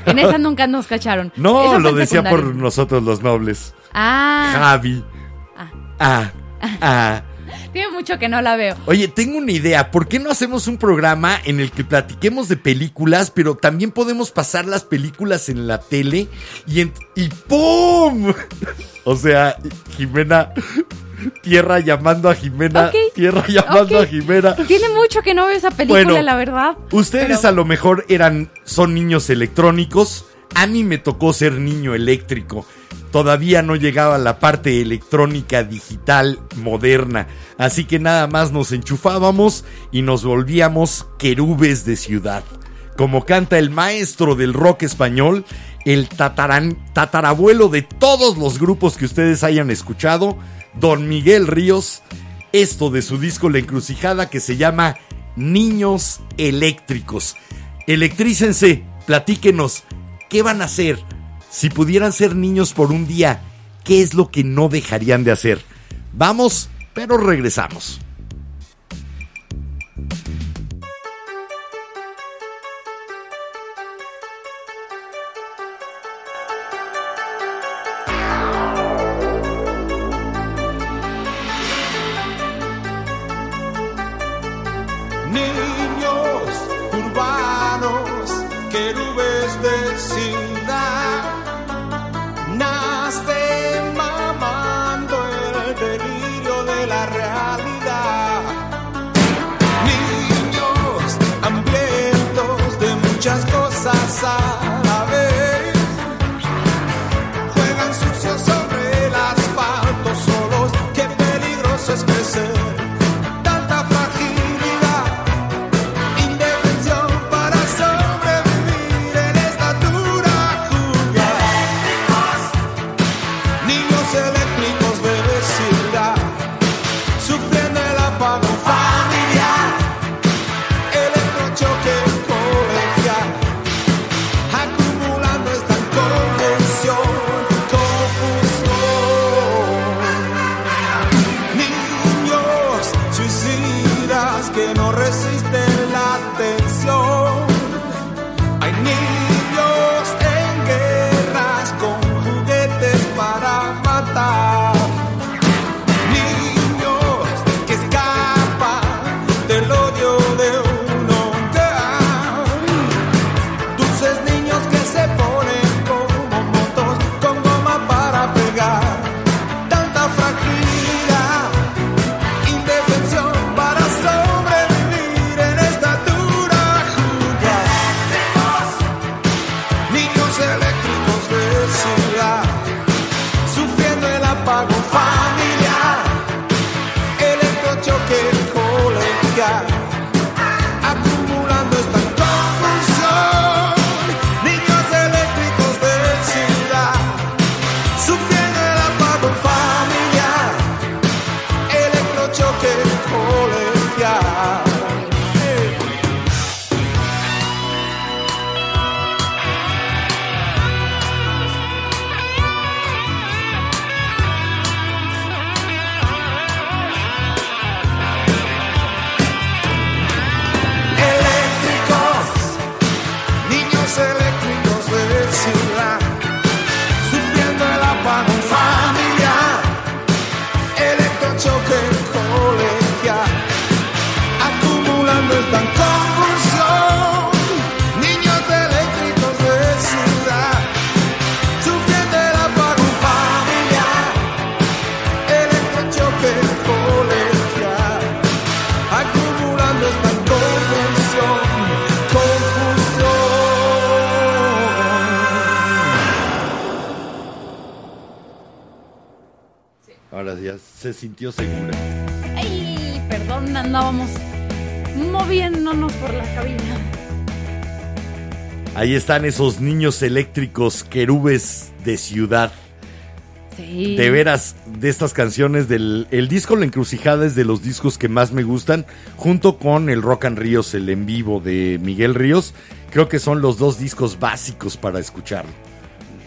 En esa nunca nos cacharon. No, lo decía secundario. Por Nosotros los Nobles. Ah. Javi. Ah. Ah. Ah. ah. Tiene mucho que no la veo. Oye, tengo una idea. ¿Por qué no hacemos un programa en el que platiquemos de películas, pero también podemos pasar las películas en la tele y, en, y ¡pum! O sea, Jimena... Tierra llamando a Jimena, okay, tierra llamando okay. a Jimena. Tiene mucho que no veo esa película, bueno, la verdad. Ustedes pero... a lo mejor eran, son niños electrónicos. A mí me tocó ser niño eléctrico. Todavía no llegaba la parte electrónica digital moderna, así que nada más nos enchufábamos y nos volvíamos querubes de ciudad. Como canta el maestro del rock español, el tatarán, tatarabuelo de todos los grupos que ustedes hayan escuchado, don Miguel Ríos, esto de su disco La Encrucijada que se llama Niños Eléctricos. Electrícense, platíquenos, ¿qué van a hacer? Si pudieran ser niños por un día, ¿qué es lo que no dejarían de hacer? Vamos, pero regresamos. Niños urbanos, querubes de ciudad. Naste mamando el delirio de la realidad. Niños hambrientos de muchas cosas a la vez. Juegan sucios sobre el asfalto solos. Qué peligroso es crecer. Tanta pago familiar, electrochoque colegial, acumulando esta confusión, niños eléctricos de ciudad, sufriendo el apago familiar, electrochoque colegial. Ya se sintió segura. Ay, perdón, andábamos moviéndonos por la cabina. Ahí están esos niños eléctricos, querubes de ciudad. Sí. De veras, de estas canciones del el disco La Encrucijada es de los discos que más me gustan, junto con el Rock and Ríos, el en vivo de Miguel Ríos. Creo que son los dos discos básicos para escucharlo.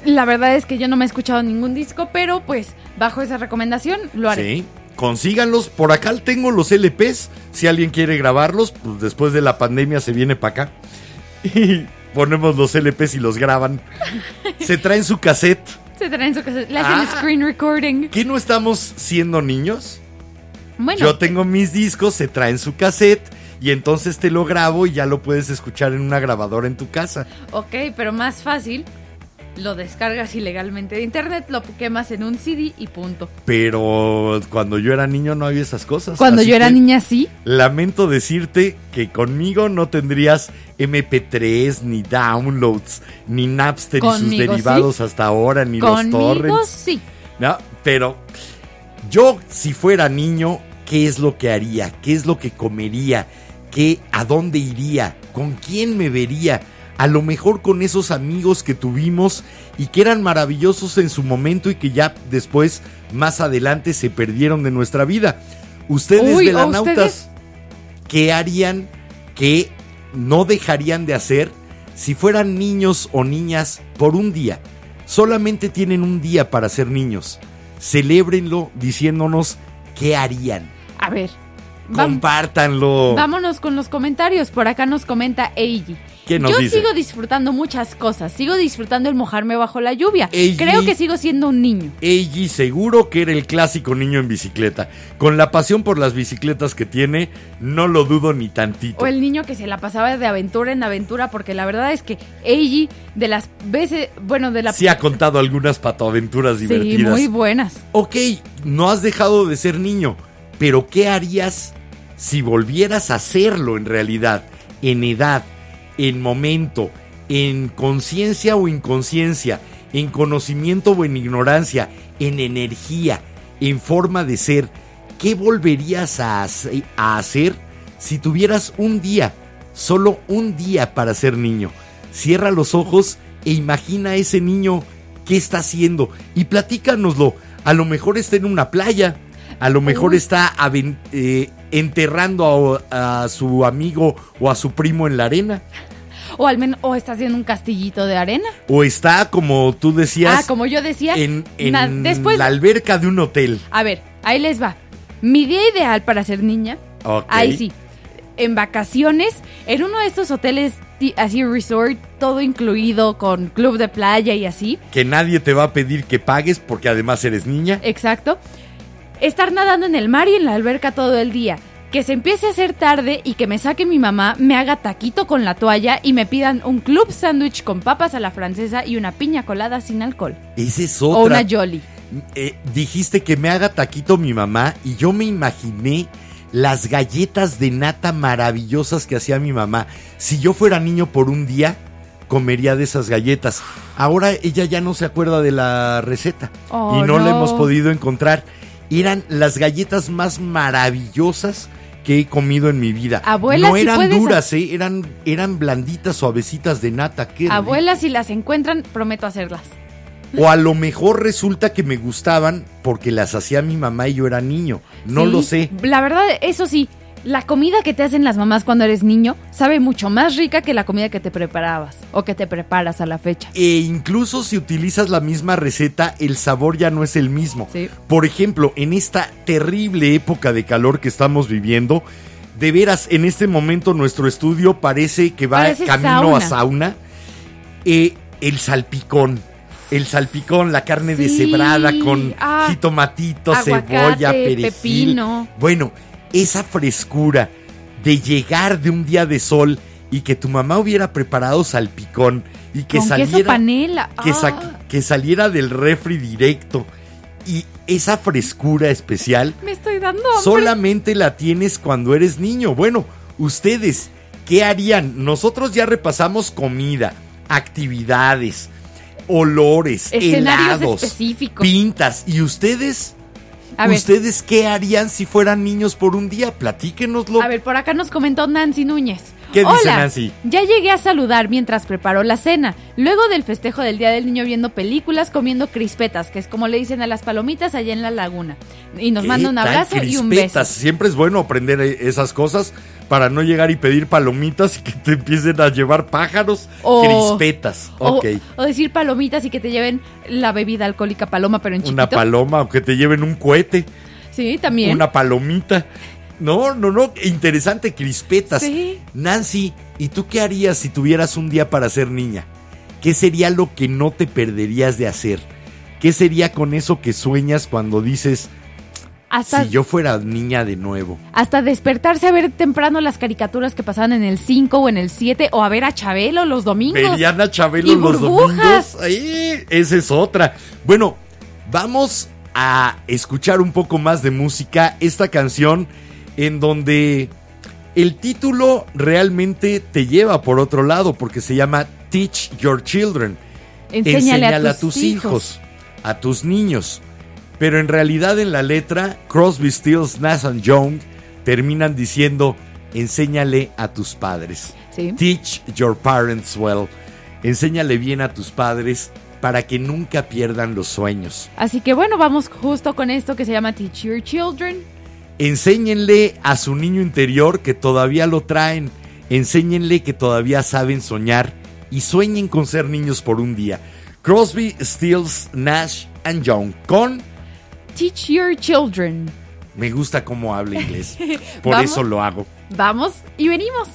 La verdad es que yo no me he escuchado ningún disco, pero pues bajo esa recomendación lo haré. Sí, consíganlos. Por acá tengo los L Pes. Si alguien quiere grabarlos, pues después de la pandemia se viene para acá. Y ponemos los L Pes y los graban. Se traen su cassette. Se traen su cassette. Le hacen ah, screen recording. ¿Qué no estamos siendo niños? Bueno. Yo tengo mis discos, se traen su cassette. Y entonces te lo grabo y ya lo puedes escuchar en una grabadora en tu casa. Ok, pero más fácil. Lo descargas ilegalmente de internet, lo quemas en un C D y punto. Pero cuando yo era niño no había esas cosas. Cuando yo era niña sí. Lamento decirte que conmigo no tendrías eme pe tres, ni downloads, ni Napster y sus derivados hasta ahora, ni los torrents. Conmigo sí. No, pero yo si fuera niño, ¿qué es lo que haría? ¿Qué es lo que comería? ¿Qué, a dónde iría? ¿Con quién me vería? A lo mejor con esos amigos que tuvimos y que eran maravillosos en su momento y que ya después, más adelante, se perdieron de nuestra vida. Ustedes Uy, velanautas, ¿ustedes? ¿Qué harían, qué no dejarían de hacer si fueran niños o niñas por un día? Solamente tienen un día para ser niños. Celébrenlo diciéndonos qué harían. A ver. Compártanlo. Vámonos con los comentarios. Por acá nos comenta Eiji. Yo dice? sigo disfrutando muchas cosas. Sigo disfrutando el mojarme bajo la lluvia. Eiji, creo que sigo siendo un niño. Eiji seguro que era el clásico niño en bicicleta. Con la pasión por las bicicletas que tiene, no lo dudo ni tantito. O el niño que se la pasaba de aventura en aventura, porque la verdad es que Eiji, de las veces, bueno, de la... Sí ha contado algunas patoaventuras divertidas. Sí, muy buenas. Ok, no has dejado de ser niño, pero ¿qué harías si volvieras a hacerlo en realidad, en edad, en momento, en conciencia o inconsciencia, en conocimiento o en ignorancia, en energía, en forma de ser? ¿Qué volverías a hacer si tuvieras un día, solo un día para ser niño? Cierra los ojos e imagina a ese niño qué está haciendo y platícanoslo. A lo mejor está en una playa, a lo mejor está aven- eh, enterrando a, a su amigo o a su primo en la arena. O al menos, o está haciendo un castillito de arena. O está, como tú decías... Ah, como yo decía... En, en na- después, la alberca de un hotel. A ver, ahí les va. Mi día ideal para ser niña. Okay. Ahí sí. En vacaciones, en uno de estos hoteles... así resort, todo incluido con club de playa y así. Que nadie te va a pedir que pagues porque además eres niña. Exacto. Estar nadando en el mar y en la alberca todo el día. Que se empiece a hacer tarde y que me saque mi mamá, me haga taquito con la toalla y me pidan un club sándwich con papas a la francesa y una piña colada sin alcohol. Esa es otra. O una Jolly. Eh, dijiste que me haga taquito mi mamá y yo me imaginé las galletas de nata maravillosas que hacía mi mamá. Si yo fuera niño por un día, comería de esas galletas. Ahora ella ya no se acuerda de la receta oh, y no, no la hemos podido encontrar. Eran las galletas más maravillosas que he comido en mi vida. Abuela, no eran si puedes... duras, ¿eh? eran, eran blanditas, suavecitas de nata. Qué Abuela, rico. Si las encuentran, prometo hacerlas. O a lo mejor resulta que me gustaban porque las hacía mi mamá y yo era niño. No sí, lo sé. La verdad, eso sí, la comida que te hacen las mamás cuando eres niño sabe mucho más rica que la comida que te preparabas o que te preparas a la fecha. E incluso si utilizas la misma receta, el sabor ya no es el mismo. Sí. Por ejemplo, en esta terrible época de calor que estamos viviendo, de veras, en este momento nuestro estudio parece que va parece camino sauna. a sauna. Eh, el salpicón. El salpicón, la carne sí, deshebrada con ah, jitomatito, aguacate, cebolla, perejil. Pepino. Bueno, esa frescura de llegar de un día de sol y que tu mamá hubiera preparado salpicón y que con saliera. Queso panela. Que, ah. sa- que saliera del refri directo. Y esa frescura especial. Me estoy dando hambre. Solamente la tienes cuando eres niño. Bueno, ustedes, ¿qué harían? Nosotros ya repasamos comida, actividades, olores, escenarios helados, específicos, pintas. ¿Y ustedes? A ¿Ustedes ver. qué harían si fueran niños por un día? Platíquenoslo. A ver, por acá nos comentó Nancy Núñez. ¿Qué Hola, dice Nancy? Ya llegué a saludar mientras preparó la cena. Luego del festejo del Día del Niño viendo películas, comiendo crispetas, que es como le dicen a las palomitas allá en la laguna. Y nos manda un abrazo y un beso. Siempre es bueno aprender esas cosas para no llegar y pedir palomitas y que te empiecen a llevar pájaros, o crispetas. Okay. O, o decir palomitas y que te lleven la bebida alcohólica paloma, pero en chiquito. Una paloma, o que te lleven un cohete. Sí, también. Una palomita. No, no, no, interesante, crispetas. Sí. Nancy, ¿y tú qué harías si tuvieras un día para ser niña? ¿Qué sería lo que no te perderías de hacer? ¿Qué sería con eso que sueñas cuando dices, hasta, si yo fuera niña de nuevo? Hasta despertarse a ver temprano las caricaturas que pasaban en el cinco o en el siete, o a ver a Chabelo los domingos. Verían a Chabelo y los domingos. Ay, esa es otra. Bueno, vamos a escuchar un poco más de música. Esta canción, en donde el título realmente te lleva por otro lado, porque se llama Teach Your Children. Enséñale, Enséñale a, tus a tus hijos, hijos, a tus niños. Pero en realidad en la letra, Crosby, Stills, Nash and Young terminan diciendo, enséñale a tus padres. ¿Sí? Teach your parents well. Enséñale bien a tus padres para que nunca pierdan los sueños. Así que bueno, vamos justo con esto que se llama Teach Your Children. Enséñenle a su niño interior que todavía lo traen. Enséñenle que todavía saben soñar y sueñen con ser niños por un día. Crosby, Stills, Nash and Young con Teach Your Children. Me gusta cómo habla inglés, por ¿Vamos? eso lo hago. Vamos y venimos.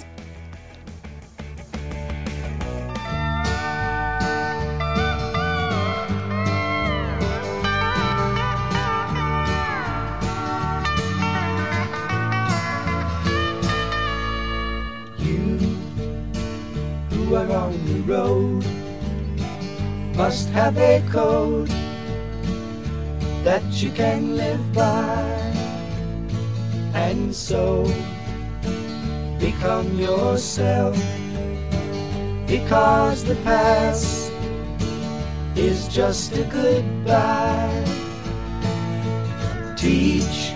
On the road must have a code that you can live by, and so become yourself, because the past is just a goodbye. Teach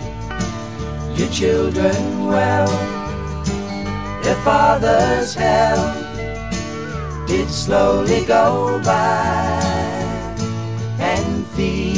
your children well, their father's help did slowly go by, and feed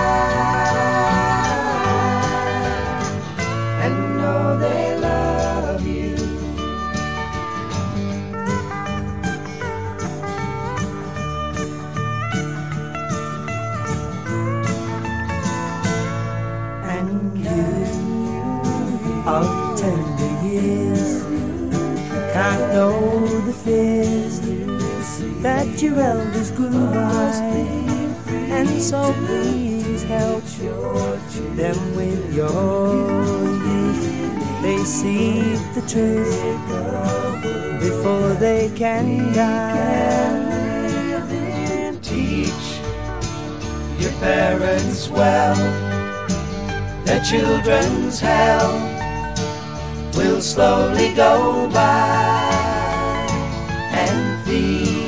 They love you. And you, of tender years, can't know the fears that your elders grew by, and so please always help them with your youth. They see the truth before they can die. Teach your parents well, their children's hell will slowly go by, and feed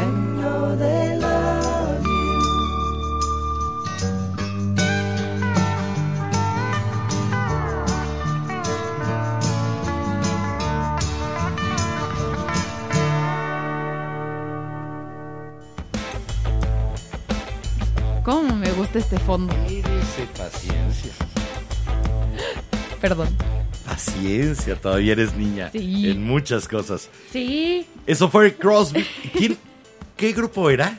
and know they love you. ¿Cómo me gusta este fondo? Dice paciencia. Perdón. Paciencia, todavía eres niña. Sí. En muchas cosas. Sí. Eso fue Crosby. ¿Quién, ¿Qué grupo era?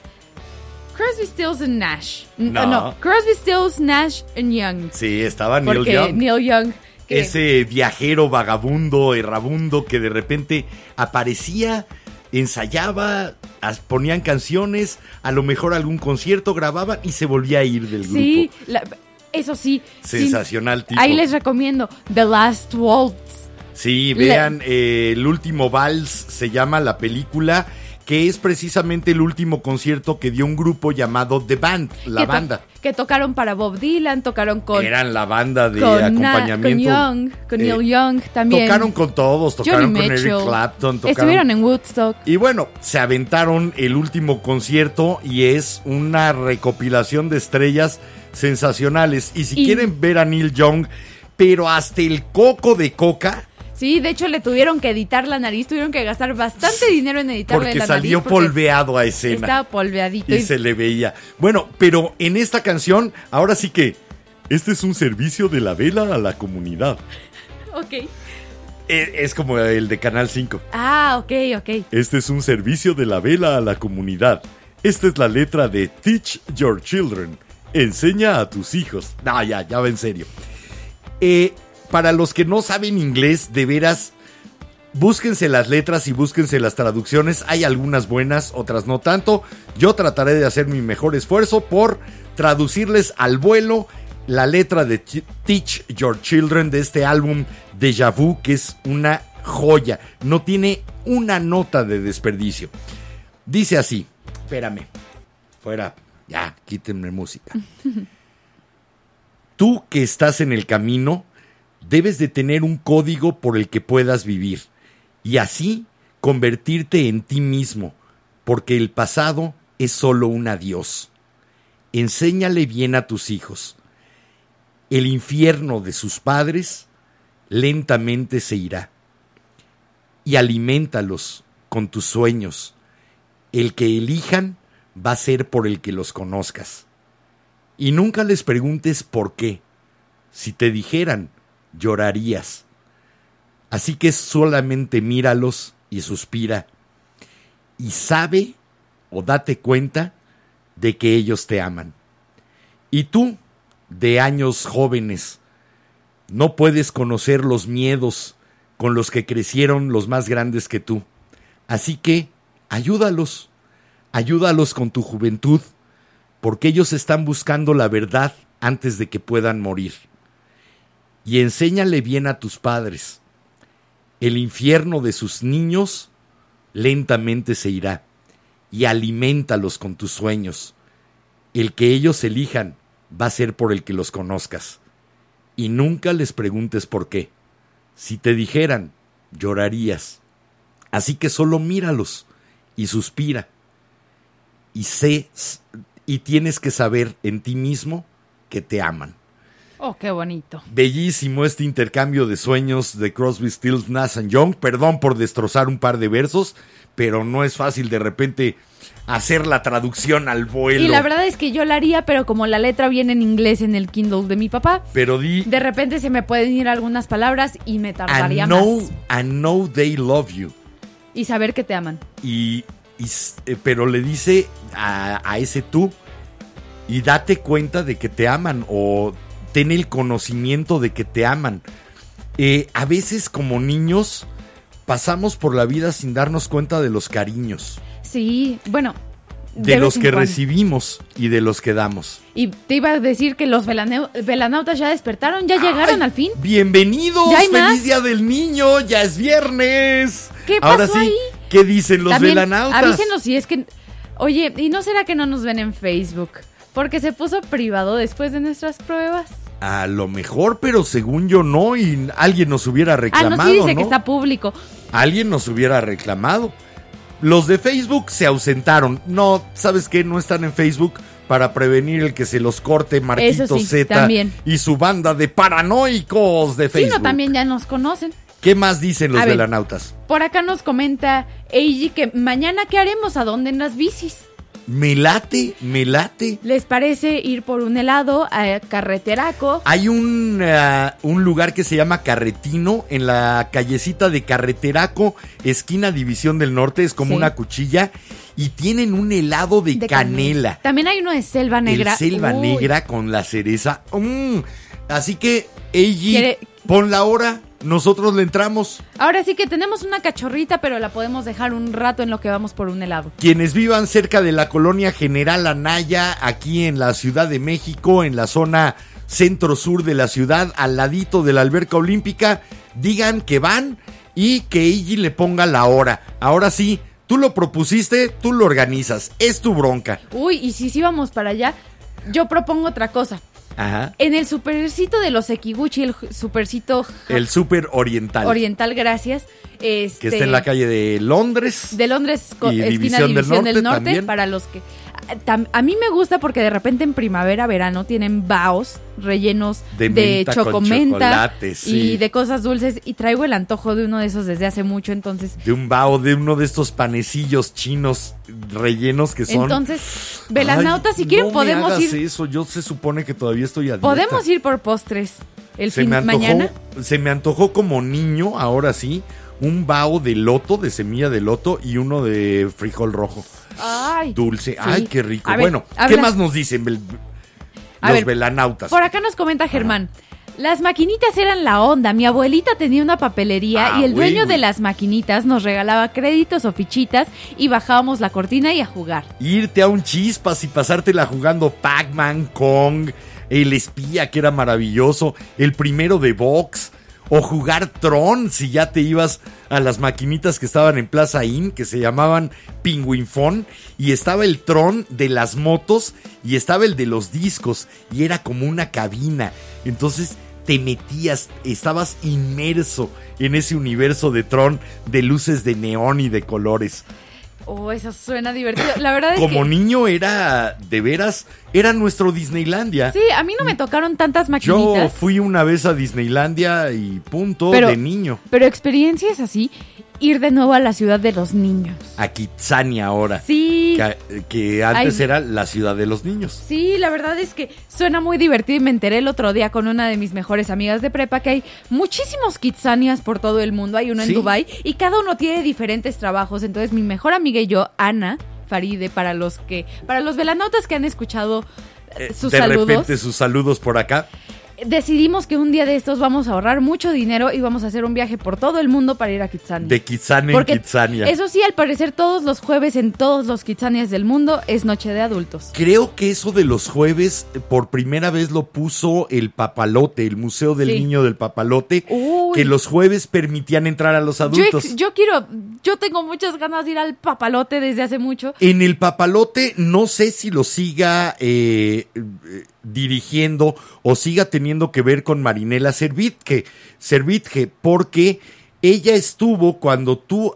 Crosby, Stills and Nash. No. Uh, no. Crosby, Stills, Nash and Young. Sí, estaba Neil Porque Young. Neil Young. ¿Qué? Ese viajero vagabundo, errabundo, que de repente aparecía, ensayaba, ponían canciones, a lo mejor algún concierto grababa y se volvía a ir del grupo. Sí, la, eso sí. Sensacional, sí, tipo. Ahí les recomiendo The Last Waltz. Sí, vean, Le- eh, El Último Vals se llama la película, que es precisamente el último concierto que dio un grupo llamado The Band, la que to- banda. Que tocaron para Bob Dylan, tocaron con... Eran la banda de con acompañamiento. Na- con Young, con Neil eh, Young también. Tocaron con todos, tocaron Johnny con Mitchell, Eric Clapton. Tocaron, estuvieron en Woodstock. Y bueno, se aventaron el último concierto y es una recopilación de estrellas sensacionales. Y si y... quieren ver a Neil Young, pero hasta el coco de coca... Sí, de hecho le tuvieron que editar la nariz, tuvieron que gastar bastante dinero en editarle porque la nariz. Porque salió polveado a escena. Estaba polveadito. Y, y se le veía. Bueno, pero en esta canción, ahora sí que, este es un servicio de La Vela a la comunidad. Ok. Es, es como el de Canal cinco. Ah, ok, ok. Este es un servicio de La Vela a la comunidad. Esta es la letra de Teach Your Children. Enseña a tus hijos. No, ya, ya va en serio. Eh... Para los que no saben inglés, de veras, búsquense las letras y búsquense las traducciones. Hay algunas buenas, otras no tanto. Yo trataré de hacer mi mejor esfuerzo por traducirles al vuelo la letra de Teach Your Children de este álbum Déjà Vu, que es una joya. No tiene una nota de desperdicio. Dice así, espérame, fuera, ya, quítenme música. Tú que estás en el camino... Debes de tener un código por el que puedas vivir y así convertirte en ti mismo, porque el pasado es solo un adiós. Enséñale bien a tus hijos. El infierno de sus padres lentamente se irá. Y aliméntalos con tus sueños. El que elijan va a ser por el que los conozcas. Y nunca les preguntes por qué. Si te dijeran, llorarías. Así que solamente míralos y suspira. Y sabe o date cuenta de que ellos te aman. Y tú, de años jóvenes, no puedes conocer los miedos con los que crecieron los más grandes que tú. Así que ayúdalos. Ayúdalos con tu juventud, porque ellos están buscando la verdad antes de que puedan morir. Y enséñale bien a tus padres. El infierno de sus niños lentamente se irá. Y aliméntalos con tus sueños. El que ellos elijan va a ser por el que los conozcas. Y nunca les preguntes por qué. Si te dijeran, llorarías. Así que solo míralos y suspira. Y sé, y tienes que saber en ti mismo que te aman. Oh, qué bonito. Bellísimo este intercambio de sueños de Crosby, Stills, Nash and Young. Perdón por destrozar un par de versos, pero no es fácil de repente hacer la traducción al vuelo. Y la verdad es que yo la haría, pero como la letra viene en inglés en el Kindle de mi papá, pero di, de repente se me pueden ir algunas palabras y me tardaría know, más. I know they love you. Y saber que te aman. Y, y pero le dice a, a ese tú, y date cuenta de que te aman, o ten el conocimiento de que te aman. Eh, a veces como niños pasamos por la vida sin darnos cuenta de los cariños. Sí, bueno, de, de los que cuando. recibimos y de los que damos. Y te iba a decir que los velane- velanautas ya despertaron, ya llegaron. Ay, al fin. Bienvenidos, feliz más? Día del niño, ya es viernes. ¿Qué pasó ahora sí, ahí? ¿Qué dicen los También, velanautas? Avísenos si es que, oye, ¿y no será que no nos ven en Facebook? Porque se puso privado después de nuestras pruebas. A lo mejor, pero según yo no, y alguien nos hubiera reclamado. Ah, no, sí dice, ¿no?, que está público. Alguien nos hubiera reclamado. Los de Facebook se ausentaron. No, ¿sabes qué? No están en Facebook para prevenir el que se los corte Marquito sí, Z también. Y su banda de paranoicos de Facebook. Sí, no, también ya nos conocen. ¿Qué más dicen los velanautas? Por acá nos comenta Eiji que mañana ¿qué haremos? ¿A dónde en las bicis? Me late, me late. ¿Les parece ir por un helado a Carreteraco? Hay un, uh, un lugar que se llama Carretino, en la callecita de Carreteraco, esquina División del Norte, es como sí. una cuchilla, y tienen un helado de, de canela. canela. También hay uno de selva negra. El selva Uy. negra con la cereza. Mm. Así que, Eiji, ¿Quiere? pon la hora. Nosotros le entramos. Ahora sí que tenemos una cachorrita, pero la podemos dejar un rato en lo que vamos por un helado. Quienes vivan cerca de la colonia General Anaya, aquí en la Ciudad de México, en la zona centro-sur de la ciudad, al ladito de la Alberca Olímpica, digan que van y que Iggy le ponga la hora. Ahora sí, tú lo propusiste, tú lo organizas, es tu bronca. Uy, y si sí vamos para allá, yo propongo otra cosa. Ajá. En el supercito de los Ekiguchi, el supercito... El super oriental. Oriental, gracias. Este, que está en la calle de Londres. De Londres, co- esquina División, División del Norte, del Norte para los que... A, a mí me gusta porque de repente en primavera, verano, tienen baos rellenos de, de chocomenta sí. y de cosas dulces. Y traigo el antojo de uno de esos desde hace mucho, entonces... De un bao, de uno de estos panecillos chinos rellenos que son... Entonces, velanautas, si quieren no podemos me hagas ir... eso, yo se supone que todavía estoy a dieta. Podemos ir por postres el se fin de mañana. Se me antojó como niño, ahora sí, un bao de loto, de semilla de loto y uno de frijol rojo. Ay, dulce, sí. ay, qué rico. Ver, bueno, habla... ¿qué más nos dicen los ver, velanautas? Por acá nos comenta Germán. Ah. Las maquinitas eran la onda. Mi abuelita tenía una papelería ah, y el güey, dueño güey. de las maquinitas nos regalaba créditos o fichitas y bajábamos la cortina y a jugar. Irte a un Chispas y pasártela jugando Pac-Man, Kong, el espía que era maravilloso, el primero de box. O jugar Tron, si ya te ibas a las maquinitas que estaban en Plaza Inn, que se llamaban Pingüinfón, y estaba el Tron de las motos, y estaba el de los discos, y era como una cabina. Entonces te metías, estabas inmerso en ese universo de Tron, de luces de neón y de colores. Oh, eso suena divertido. La verdad es Como que... niño era, de veras, era nuestro Disneylandia. Sí, a mí no me tocaron tantas maquinitas. Yo fui una vez a Disneylandia y punto, pero, de niño. Pero experiencias así, ir de nuevo a la ciudad de los niños. A Kidzania ahora. Sí. Que, que antes Ay. era la ciudad de los niños. Sí, la verdad es que suena muy divertido y me enteré el otro día con una de mis mejores amigas de prepa que hay muchísimos Kidzanias por todo el mundo. Hay uno en sí. Dubái y cada uno tiene diferentes trabajos. Entonces mi mejor amiga y yo, Ana Faride, para los que, para los velanautas que han escuchado eh, sus de saludos. De repente sus saludos por acá. Decidimos que un día de estos vamos a ahorrar mucho dinero y vamos a hacer un viaje por todo el mundo para ir a Kidzania. De Kidzania en Kidzania. Eso sí, al parecer todos los jueves en todos los Kidzanias del mundo es noche de adultos. Creo que eso de los jueves por primera vez lo puso el Papalote, el Museo del sí. Niño del Papalote, Uy. que los jueves permitían entrar a los adultos. Yo, yo quiero, yo tengo muchas ganas de ir al Papalote desde hace mucho. En el Papalote no sé si lo siga... Eh, dirigiendo o siga teniendo que ver con Marinela Servitje, Servitje, porque ella estuvo cuando tú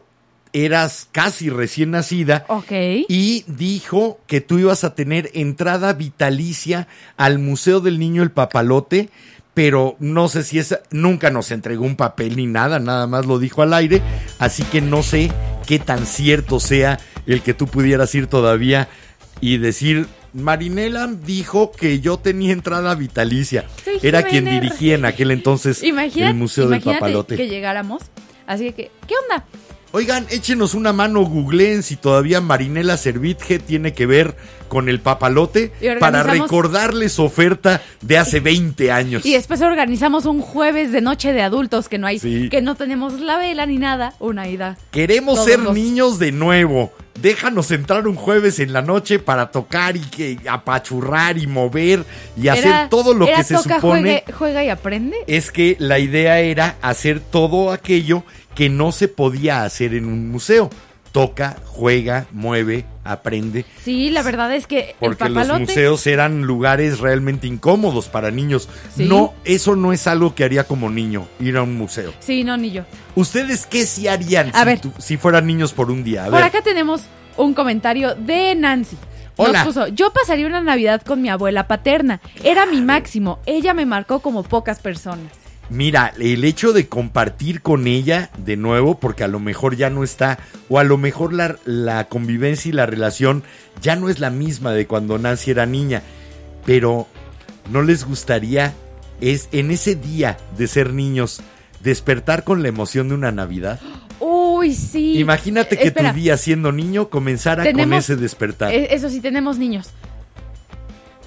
eras casi recién nacida okay. y dijo que tú ibas a tener entrada vitalicia al Museo del Niño el Papalote, pero no sé si esa, nunca nos entregó un papel ni nada, nada más lo dijo al aire, así que no sé qué tan cierto sea el que tú pudieras ir todavía y decir, Marinela dijo que yo tenía entrada vitalicia. Soy Era Jiménez. Quien dirigía en aquel entonces imagínate, el Museo del Papalote. Que llegáramos, así que, ¿qué onda? Oigan, échenos una mano, googleen si todavía Marinela Servitje tiene que ver con el Papalote para recordarles su oferta de hace veinte años. Y después organizamos un jueves de noche de adultos que no hay, sí. que no tenemos la vela ni nada, una ida. Queremos Todos ser los... niños de nuevo. Déjanos entrar un jueves en la noche para tocar y que apachurrar y mover y era, hacer todo lo que se toca, supone. Juegue, juega y aprende. Es que la idea era hacer todo aquello que no se podía hacer en un museo. Toca, juega, mueve, aprende. Sí, la verdad es que porque el Papalote... los museos eran lugares realmente incómodos para niños. ¿Sí? No, eso no es algo que haría como niño, ir a un museo. Sí, no, ni yo. ¿Ustedes qué sí harían a si, ver. Tú, si fueran niños por un día? A por ver. Acá tenemos un comentario de Nancy. Hola. Nos puso, yo pasaría una Navidad con mi abuela paterna. Era mi máximo. Ella me marcó como pocas personas. Mira, el hecho de compartir con ella de nuevo, porque a lo mejor ya no está, o a lo mejor la, la convivencia y la relación ya no es la misma de cuando Nancy era niña, pero ¿no les gustaría es en ese día de ser niños despertar con la emoción de una Navidad? Uy, sí. Imagínate que Espera. Tu día siendo niño comenzara tenemos, con ese despertar. Eso sí, tenemos niños.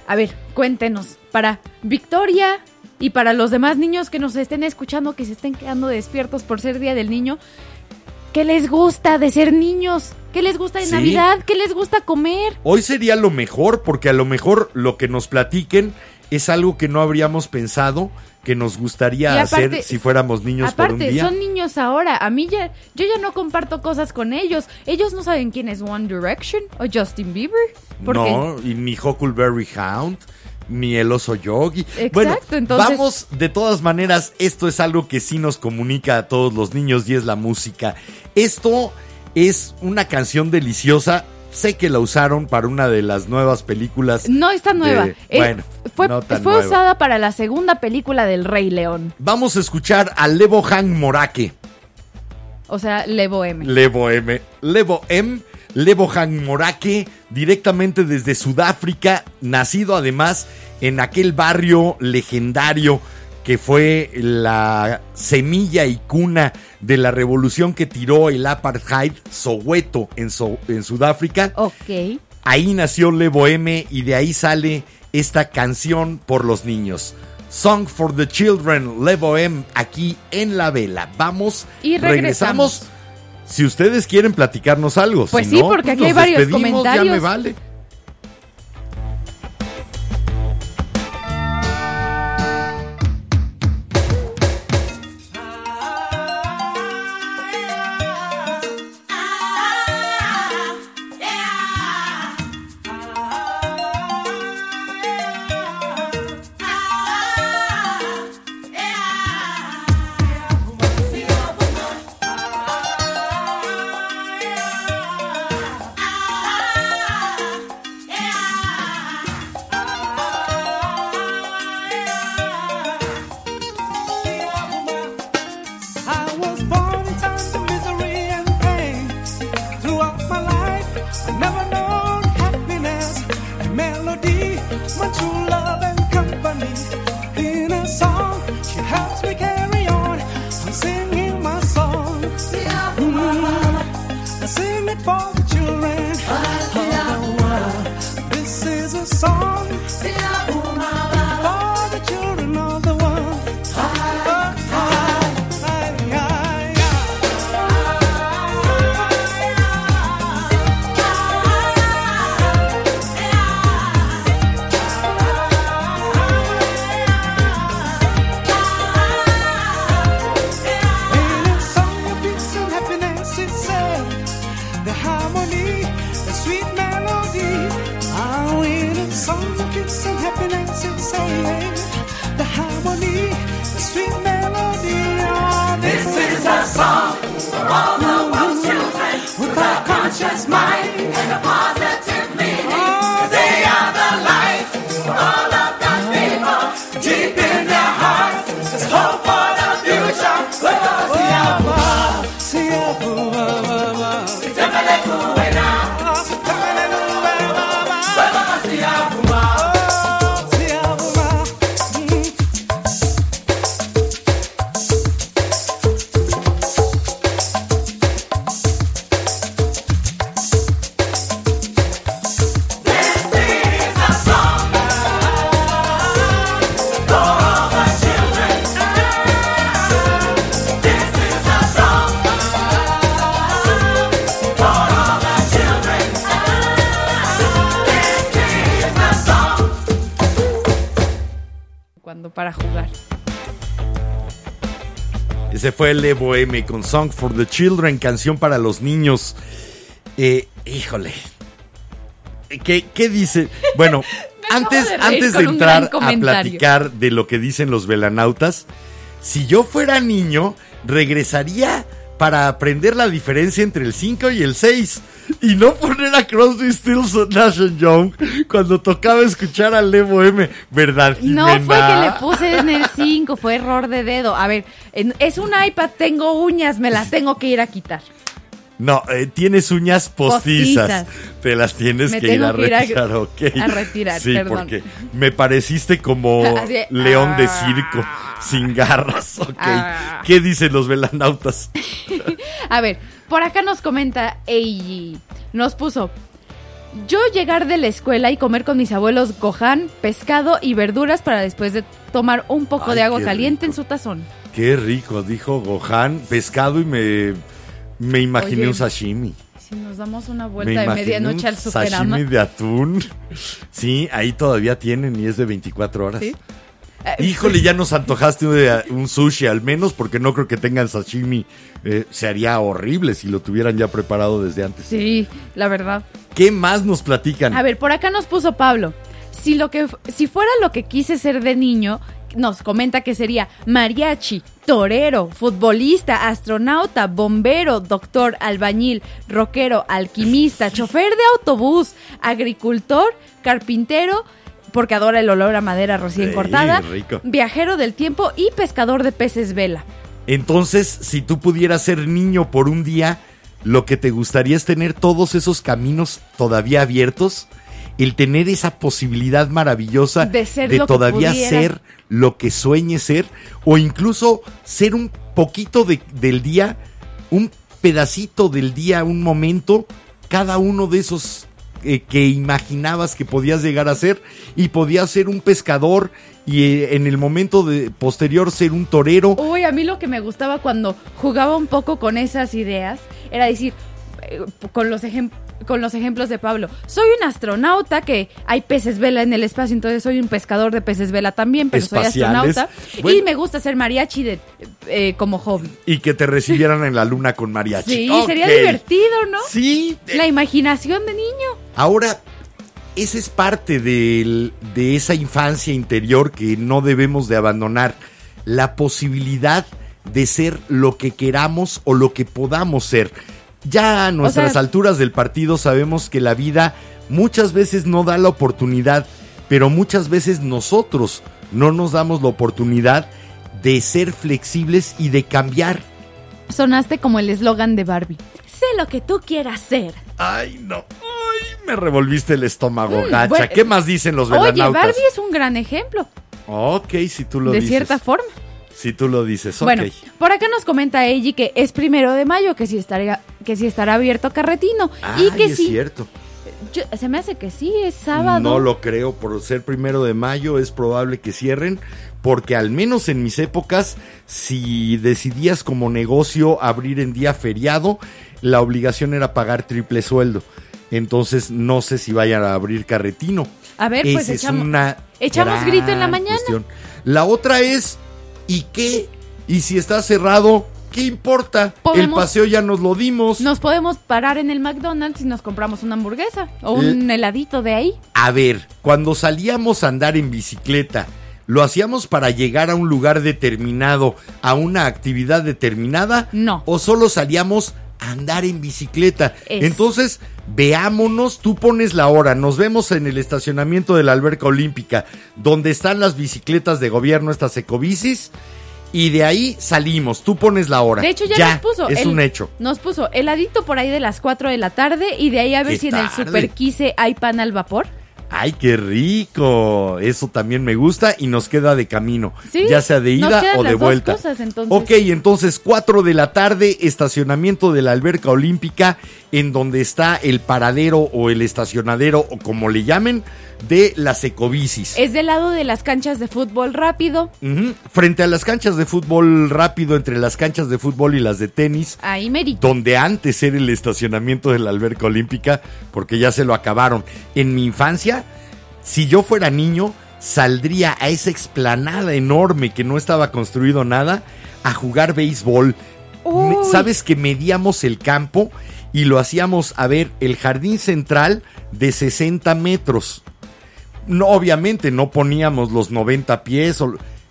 A ver, cuéntenos, para Victoria... Y para los demás niños que nos estén escuchando, que se estén quedando despiertos por ser Día del Niño, ¿qué les gusta de ser niños? ¿Qué les gusta de sí. Navidad? ¿Qué les gusta comer? Hoy sería lo mejor, porque a lo mejor lo que nos platiquen es algo que no habríamos pensado que nos gustaría aparte, hacer si fuéramos niños aparte, por un día. Aparte, son niños ahora. A mí ya, yo ya no comparto cosas con ellos. Ellos no saben quién es One Direction o Justin Bieber. No, qué? Y ni Huckleberry Hound. Ni el oso yogi. Exacto, bueno, entonces... vamos, de todas maneras, esto es algo que sí nos comunica a todos los niños y es la música. Esto es una canción deliciosa. Sé que la usaron para una de las nuevas películas. No es tan nueva. De, eh, bueno, fue, no tan fue nueva. Usada para la segunda película del Rey León. Vamos a escuchar a Lebohang Morake. O sea, Lebo M. Lebo M. Lebo M. Lebohang Morake, directamente desde Sudáfrica, nacido además en aquel barrio legendario que fue la semilla y cuna de la revolución que tiró el apartheid, Soweto, en, so- en Sudáfrica. Ok. Ahí nació Lebo M y de ahí sale esta canción por los niños. Song for the Children, Lebo M, aquí en La Vela. Vamos, y regresamos. regresamos. Si ustedes quieren platicarnos algo, pues si sí, no, porque aquí hay varios comentarios. Ya me vale. Love. Para jugar. Ese fue el de Boheme con Song for the Children, canción para los niños. Eh, híjole. ¿Qué, qué dice? Bueno, antes de, antes de entrar a platicar de lo que dicen los velanautas, si yo fuera niño, regresaría para aprender la diferencia entre el cinco y el seis y no poner a Crosby, Stills, Nash and Young cuando tocaba escuchar al Lebohang, ¿verdad, Jimena? No fue que le puse en el cinco, fue error de dedo. A ver, es un iPad, tengo uñas, me las tengo que ir a quitar. No, eh, tienes uñas postizas, postizas. Te las tienes me que ir a que retirar, ir a, okay. a retirar, sí, perdón. Porque me pareciste como de, león ah, de circo, sin garras, ok. Ah, ¿qué dicen los velanautas? A ver, por acá nos comenta Eiji, nos puso: yo llegar de la escuela y comer con mis abuelos gohan, pescado y verduras para después de tomar un poco Ay, de agua caliente rico. en su tazón. Qué rico, dijo gohan, pescado y me... Me imaginé Oye, un sashimi. Si nos damos una vuelta de medianoche al Superama. Sashimi de atún. Sí, ahí todavía tienen y es de veinticuatro horas. ¿Sí? Híjole, ya nos antojaste un sushi al menos, porque no creo que tengan sashimi. Eh, sería horrible si lo tuvieran ya preparado desde antes. Sí, la verdad. ¿Qué más nos platican? A ver, por acá nos puso Pablo. Si, lo que, si fuera lo que quise ser de niño... Nos comenta que sería mariachi, torero, futbolista, astronauta, bombero, doctor, albañil, rockero, alquimista, chofer de autobús, agricultor, carpintero, porque adora el olor a madera recién sí, cortada, rico. Viajero del tiempo y pescador de peces vela. Entonces, si tú pudieras ser niño por un día, lo que te gustaría es tener todos esos caminos todavía abiertos, el tener esa posibilidad maravillosa de, ser de todavía ser lo que sueñe ser, o incluso ser un poquito de, del día, un pedacito del día, un momento, cada uno de esos eh, que imaginabas que podías llegar a ser, y podías ser un pescador y eh, en el momento de, posterior ser un torero. Uy, a mí lo que me gustaba cuando jugaba un poco con esas ideas era decir, eh, con los ejemplos, con los ejemplos de Pablo, soy un astronauta que hay peces vela en el espacio, entonces soy un pescador de peces vela también, pero espaciales. Soy astronauta, bueno, y me gusta hacer mariachi de, eh, como hobby. Y que te recibieran en la luna con mariachi. Sí, okay. Sería divertido, ¿no? Sí. Eh, la imaginación de niño. Ahora, esa es parte del, de esa infancia interior que no debemos de abandonar, la posibilidad de ser lo que queramos o lo que podamos ser. Ya a nuestras o sea, alturas del partido sabemos que la vida muchas veces no da la oportunidad, pero muchas veces nosotros no nos damos la oportunidad de ser flexibles y de cambiar. Sonaste como el eslogan de Barbie. Sé lo que tú quieras ser. Ay, no. Ay, me revolviste el estómago, mm, gacha. Bueno, ¿qué más dicen los velanautas? Oye, Barbie es un gran ejemplo. Ok, si tú lo dices. De cierta forma. Si tú lo dices, ok. Bueno, por acá nos comenta Eiji que es primero de mayo, que sí estará, que sí estará abierto Carretino. Ah, y que es sí, cierto. Yo, se me hace que sí, es sábado. No lo creo, por ser primero de mayo es probable que cierren, porque al menos en mis épocas, si decidías como negocio abrir en día feriado, la obligación era pagar triple sueldo. Entonces no sé si vayan a abrir Carretino. A ver, Ese pues echamos, es una echamos grito en la mañana. Cuestión. La otra es... ¿Y qué? ¿Y si está cerrado? ¿Qué importa? El paseo ya nos lo dimos. Nos podemos parar en el McDonald's y nos compramos una hamburguesa o un L- heladito de ahí. A ver, cuando salíamos a andar en bicicleta, ¿lo hacíamos para llegar a un lugar determinado, a una actividad determinada? No. ¿O solo salíamos a andar en bicicleta? Es. Entonces, veámonos, tú pones la hora, nos vemos en el estacionamiento de la Alberca Olímpica, donde están las bicicletas de gobierno, estas ecobicis, y de ahí salimos. Tú pones la hora. De hecho, ya, ya nos puso. Es el, un hecho. Nos puso heladito por ahí de las cuatro de la tarde y de ahí a ver si tarde. En el Super Quise hay pan al vapor. ¡Ay, qué rico! Eso también me gusta y nos queda de camino, ¿sí? Ya sea de ida o de vuelta. Cosas, entonces. Ok, entonces cuatro de la tarde, estacionamiento de la Alberca Olímpica, en donde está el paradero o el estacionadero o como le llamen, de las ecobicis. Es del lado de las canchas de fútbol rápido. Uh-huh. Frente a las canchas de fútbol rápido, entre las canchas de fútbol y las de tenis. Ahí merito. Donde antes era el estacionamiento de la Alberca Olímpica, porque ya se lo acabaron. En mi infancia, si yo fuera niño, saldría a esa explanada enorme que no estaba construido nada a jugar béisbol. Uy. Sabes que medíamos el campo y lo hacíamos, a ver, el jardín central de sesenta metros. No, obviamente no poníamos los noventa pies,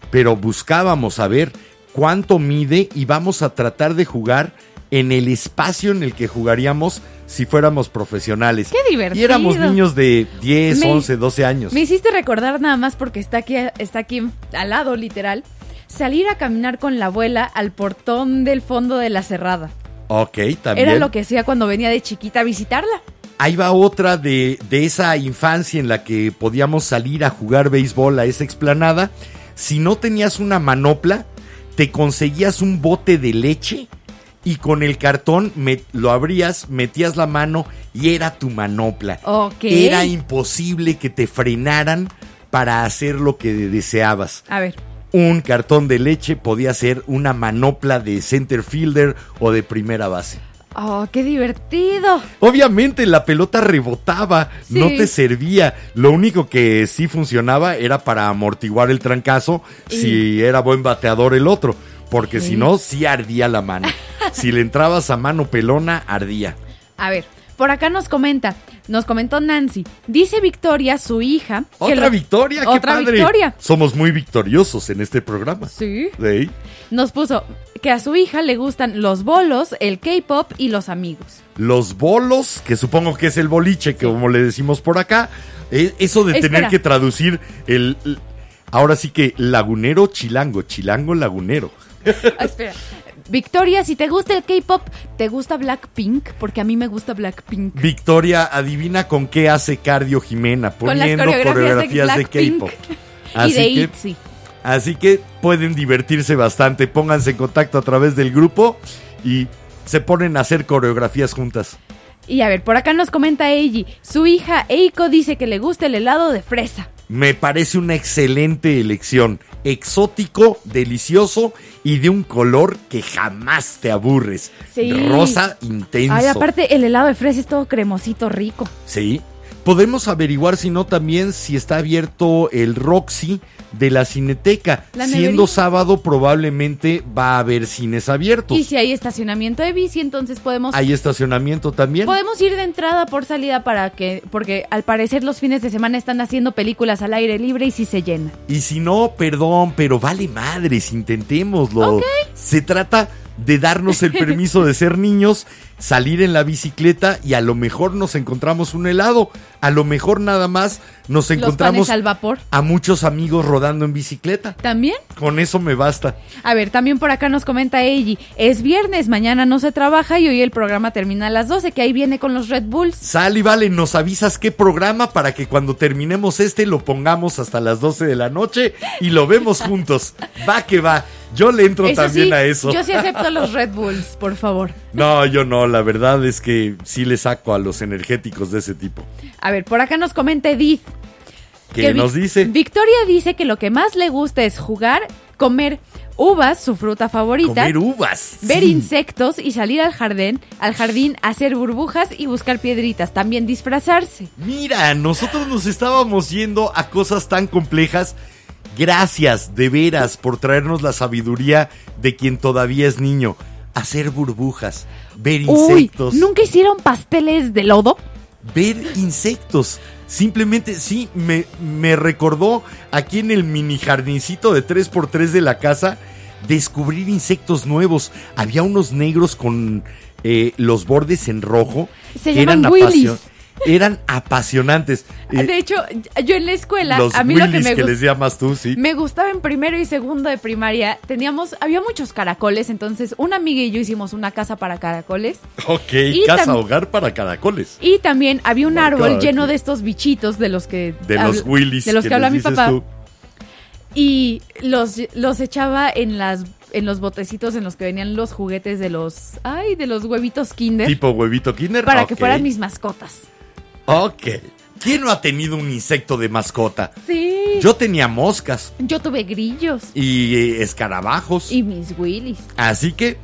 pero buscábamos saber cuánto mide y vamos a tratar de jugar en el espacio en el que jugaríamos si fuéramos profesionales. ¡Qué divertido! Y éramos niños de diez, once, doce años. Me hiciste recordar nada más porque está aquí, está aquí al lado, literal, salir a caminar con la abuela al portón del fondo de la Cerrada. Ok, también. Era lo que hacía cuando venía de chiquita a visitarla. Ahí va otra de, de esa infancia en la que podíamos salir a jugar béisbol a esa explanada. Si no tenías una manopla, te conseguías un bote de leche y con el cartón me, lo abrías, metías la mano y era tu manopla. Okay. Era imposible que te frenaran para hacer lo que deseabas. A ver. Un cartón de leche podía ser una manopla de center fielder o de primera base. ¡Oh, qué divertido! Obviamente la pelota rebotaba, sí. No te servía. Lo único que sí funcionaba era para amortiguar el trancazo, y... si era buen bateador el otro, porque sí. Si no, sí ardía la mano. Si le entrabas a mano pelona, ardía. A ver, por acá nos comenta, nos comentó Nancy, dice Victoria, su hija... ¡Otra que lo... Victoria! ¡Qué ¿Otra padre! Victoria. Somos muy victoriosos en este programa. Sí. ¿Sí? Nos puso... que a su hija le gustan los bolos, el K-pop y los amigos. Los bolos, que supongo que es el boliche, que sí. Como le decimos por acá, eh, eso de Espera. Tener que traducir el, el... Ahora sí que lagunero, chilango, chilango, lagunero. Espera, Victoria, si te gusta el K-pop, ¿te gusta Blackpink? Porque a mí me gusta Blackpink. Victoria, adivina con qué hace cardio Jimena, poniendo con las coreografías, coreografías de, de K-pop. Así y de que... Itzy. Así que pueden divertirse bastante, pónganse en contacto a través del grupo y se ponen a hacer coreografías juntas. Y a ver, por acá nos comenta Eiji, su hija Eiko dice que le gusta el helado de fresa. Me parece una excelente elección, exótico, delicioso y de un color que jamás te aburres, sí. Rosa intenso. Ay, aparte el helado de fresa es todo cremosito rico. Sí. Podemos averiguar, si no, también si está abierto el Roxy de la Cineteca. La Siendo sábado, probablemente va a haber cines abiertos. Y si hay estacionamiento de bici, entonces podemos... Hay estacionamiento también. Podemos ir de entrada por salida para que... Porque al parecer los fines de semana están haciendo películas al aire libre y si sí se llena. Y si no, perdón, pero vale madres, intentémoslo. Okay. Se trata... de darnos el permiso de ser niños, salir en la bicicleta y a lo mejor nos encontramos un helado, a lo mejor nada más nos encontramos al vapor. A muchos amigos rodando en bicicleta. ¿También? Con eso me basta. A ver, también por acá nos comenta Eiji, es viernes, mañana no se trabaja y hoy el programa termina a las doce, que ahí viene con los Red Bulls. Sal y vale, nos avisas qué programa para que cuando terminemos este lo pongamos hasta las doce de la noche y lo vemos juntos. Va que va. Yo le entro eso también sí, a eso. Yo sí acepto los Red Bulls, por favor. No, yo no, la verdad es que sí le saco a los energéticos de ese tipo. A ver, por acá nos comenta Edith. ¿Qué que nos vi- dice? Victoria dice que lo que más le gusta es jugar, comer uvas, su fruta favorita. Comer uvas. Ver sí. insectos y salir al jardín, al jardín a hacer burbujas y buscar piedritas. También disfrazarse. Mira, nosotros nos estábamos yendo a cosas tan complejas. Gracias, de veras, por traernos la sabiduría de quien todavía es niño. Hacer burbujas, ver insectos. Uy, ¿nunca hicieron pasteles de lodo? Ver insectos. Simplemente, sí, me, me recordó aquí en el mini jardincito de tres por tres de la casa, descubrir insectos nuevos. Había unos negros con eh, los bordes en rojo. Se llaman Willis. Apasion- eran apasionantes. Eh, de hecho, yo en la escuela, los a mí Willys, lo que me que gust- les llamas tú, sí. Me gustaba en primero y segundo de primaria. Teníamos, había muchos caracoles, entonces una amiga y yo hicimos una casa para caracoles. Ok, y casa tam- hogar para caracoles. Y también había un para árbol caracoles. lleno de estos bichitos de los que de hablo, los Willys, de los que, que habla mi papá. Tú. Y los los echaba en las en los botecitos en los que venían los juguetes de los ay de los huevitos Kinder. Tipo huevito Kinder. Para okay. que fueran mis mascotas. Ok. ¿Quién no ha tenido un insecto de mascota? Sí. Yo tenía moscas. Yo tuve grillos. Y eh, escarabajos. Y mis Willys. Así que...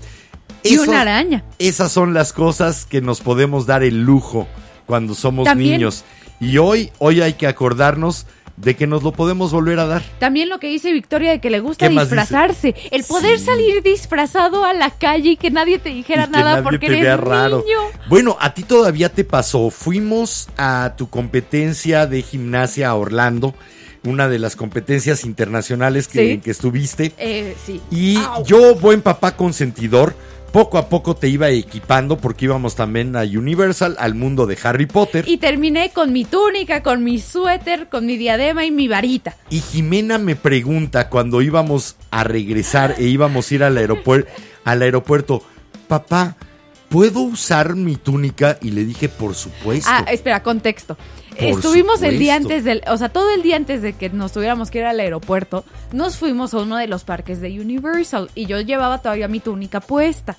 Y eso, una araña. Esas son las cosas que nos podemos dar el lujo cuando somos También. niños. Y hoy, hoy hay que acordarnos de que nos lo podemos volver a dar. También lo que dice Victoria de que le gusta disfrazarse. El poder sí. salir disfrazado a la calle y que nadie te dijera y nada porque eres niño. Raro. Bueno, a ti todavía te pasó. Fuimos a tu competencia de gimnasia a Orlando, una de las competencias internacionales que, ¿Sí? que estuviste. Eh, sí. Y Au. yo, buen papá consentidor, poco a poco te iba equipando porque íbamos también a Universal, al mundo de Harry Potter. Y terminé con mi túnica, con mi suéter, con mi diadema y mi varita. Y Jimena me pregunta cuando íbamos a regresar e íbamos a ir al, aeropuer- al aeropuerto, papá, ¿puedo usar mi túnica? Y le dije, por supuesto. Ah, espera, contexto. Por Estuvimos supuesto. el día antes del, o sea, todo el día antes de que nos tuviéramos que ir al aeropuerto, nos fuimos a uno de los parques de Universal y yo llevaba todavía mi túnica puesta.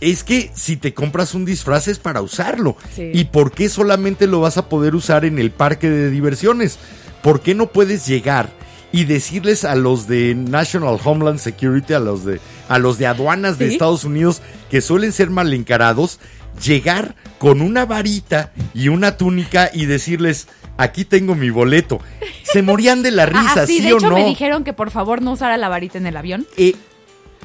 Es que si te compras un disfraz es para usarlo. Sí. ¿Y por qué solamente lo vas a poder usar en el parque de diversiones? ¿Por qué no puedes llegar y decirles a los de National Homeland Security, a los de, a los de aduanas ¿Sí? de Estados Unidos, que suelen ser mal encarados, llegar con una varita y una túnica y decirles, aquí tengo mi boleto? Se morían de la risa, ah, sí, ¿sí o no? De hecho me dijeron que por favor no usara la varita en el avión. Eh,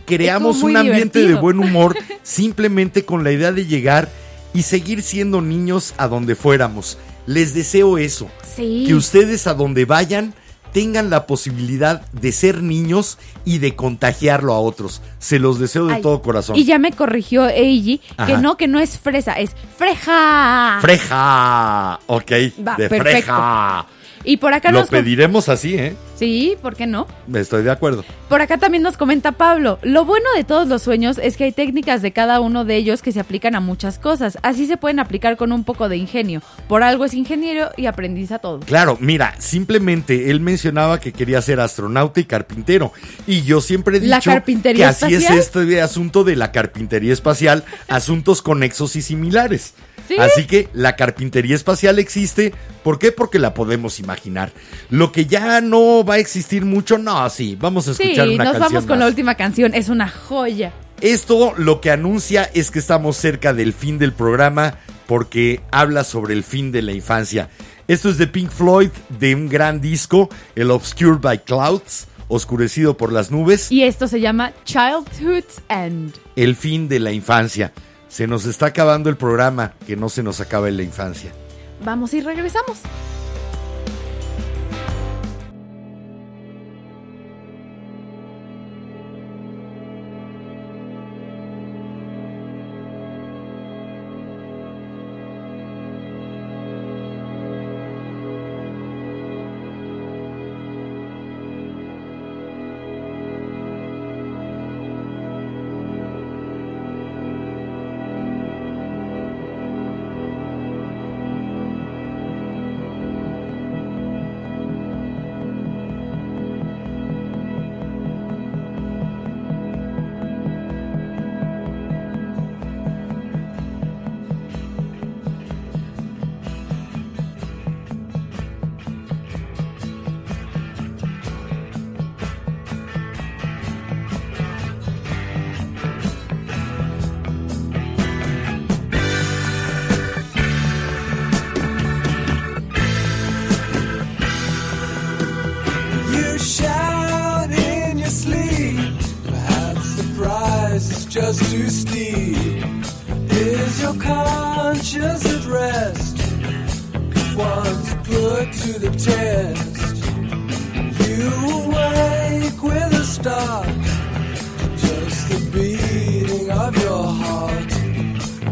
creamos un ambiente divertido. De buen humor simplemente con la idea de llegar y seguir siendo niños a donde fuéramos. Les deseo eso, sí. que ustedes a donde vayan tengan la posibilidad de ser niños y de contagiarlo a otros. Se los deseo de Ay, todo corazón. Y ya me corrigió Eiji que no, que no es fresa, es freja. Freja, ok, Va, de perfecto. freja. Y por acá Lo nos pediremos com- así, ¿eh? Sí, ¿por qué no? Estoy de acuerdo. Por acá también nos comenta Pablo, lo bueno de todos los sueños es que hay técnicas de cada uno de ellos que se aplican a muchas cosas. Así se pueden aplicar con un poco de ingenio. Por algo es ingeniero y aprendiz a todo. Claro, mira, simplemente él mencionaba que quería ser astronauta y carpintero. Y yo siempre he dicho ¿La carpintería que así espacial? Es este asunto de la carpintería espacial, asuntos conexos y similares. ¿Sí? Así que la carpintería espacial existe. ¿Por qué? Porque la podemos imaginar. Lo que ya no va a existir mucho, no, sí, vamos a escuchar sí, una canción. Sí, nos vamos con más. La última canción, es una joya. Esto lo que anuncia es que estamos cerca del fin del programa porque habla sobre el fin de la infancia. Esto es de Pink Floyd, de un gran disco, el Obscured by Clouds, oscurecido por las nubes. Y esto se llama Childhood's End. El fin de la infancia. Se nos está acabando el programa, que no se nos acaba en la infancia. Vamos y regresamos. Just the beating of your heart,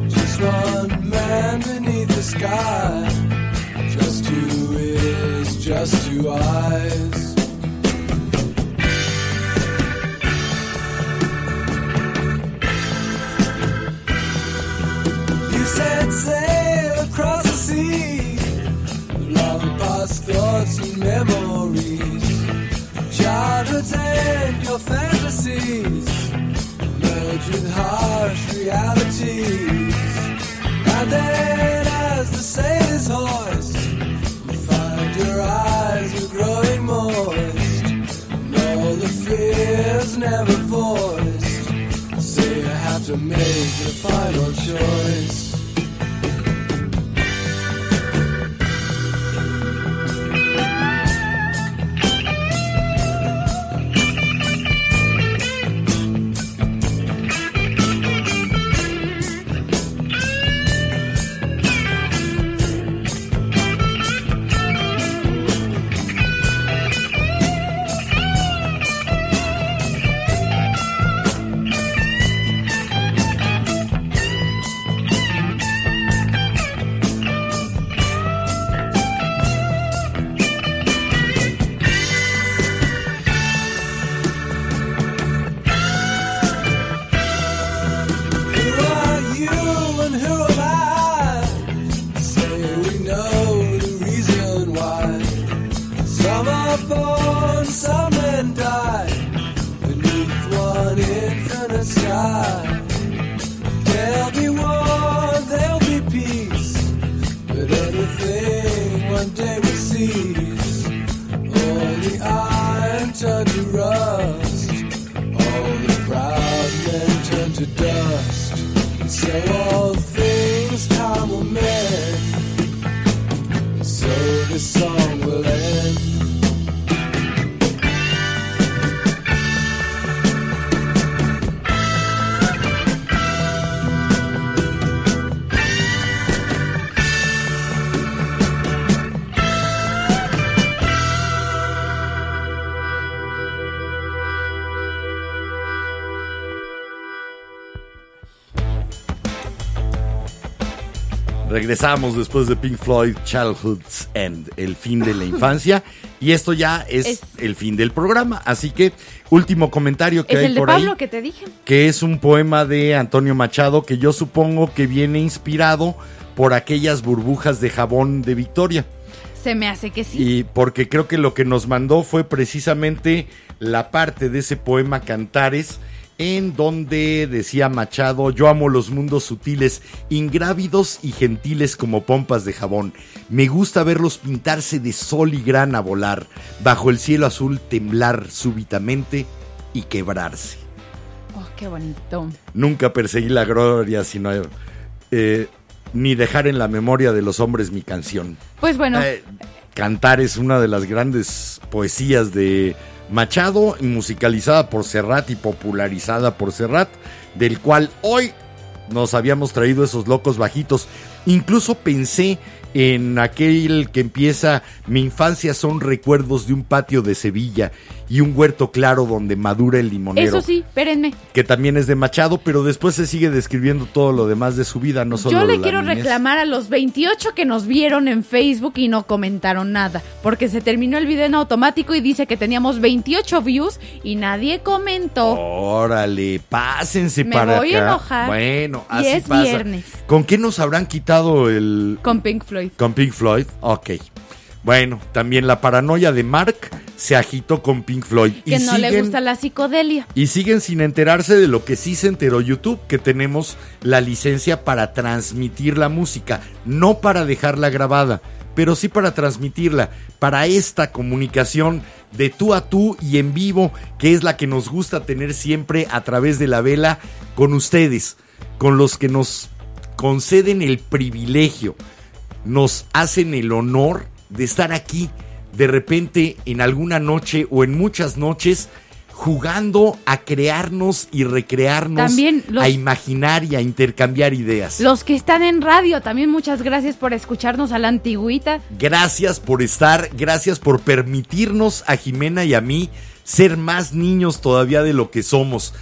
just one man beneath. beneath the sky. Just two ears, just two eyes. You said sail across the sea, long past thoughts and memories, childhood's and your fantasies merge with harsh realities. And then as the sail is hoist, you find your eyes are growing moist, and all the fears never voiced, so you have to make your final choice. Regresamos después de Pink Floyd, Childhood's End, el fin de la infancia. Y esto ya es, es el fin del programa. Así que, último comentario que es hay por ahí. Es el de Pablo que te dije. Que es un poema de Antonio Machado que yo supongo que viene inspirado por aquellas burbujas de jabón de Victoria. Se me hace que sí. Y porque creo que lo que nos mandó fue precisamente la parte de ese poema Cantares, en donde decía Machado: yo amo los mundos sutiles, ingrávidos y gentiles como pompas de jabón. Me gusta verlos pintarse de sol y grana, volar bajo el cielo azul, temblar súbitamente y quebrarse. Oh, qué bonito. Nunca perseguí la gloria, sino eh, ni dejar en la memoria de los hombres mi canción. Pues bueno, eh, Cantar es una de las grandes poesías de Machado, musicalizada por Serrat y popularizada por Serrat, del cual hoy nos habíamos traído esos locos bajitos. Incluso pensé en aquel que empieza: mi infancia son recuerdos de un patio de Sevilla y un huerto claro donde madura el limonero. Eso sí, espérenme. Que también es de Machado, pero después se sigue describiendo todo lo demás de su vida, no solo. Yo le quiero niñez. reclamar a los veintiocho que nos vieron en Facebook y no comentaron nada, porque se terminó el video en automático y dice que teníamos veintiocho views y nadie comentó. Órale, pásense Me para acá. Me voy a enojar. Bueno, y así es pasa. Viernes. ¿Con qué nos habrán quitado el...? Con Pink Floyd. Con Pink Floyd, ok. Bueno, también la paranoia de Mark se agitó con Pink Floyd. Que y no siguen, le gusta la psicodelia. Y siguen sin enterarse de lo que sí se enteró YouTube, que tenemos la licencia para transmitir la música, no para dejarla grabada, pero sí para transmitirla, para esta comunicación de tú a tú y en vivo, que es la que nos gusta tener siempre a través de La Vela con ustedes, con los que nos conceden el privilegio, nos hacen el honor de estar aquí de repente en alguna noche o en muchas noches jugando a crearnos y recrearnos, los, a imaginar y a intercambiar ideas. Los que están en radio, también muchas gracias por escucharnos a la antigüita. Gracias por estar, gracias por permitirnos a Jimena y a mí ser más niños todavía de lo que somos.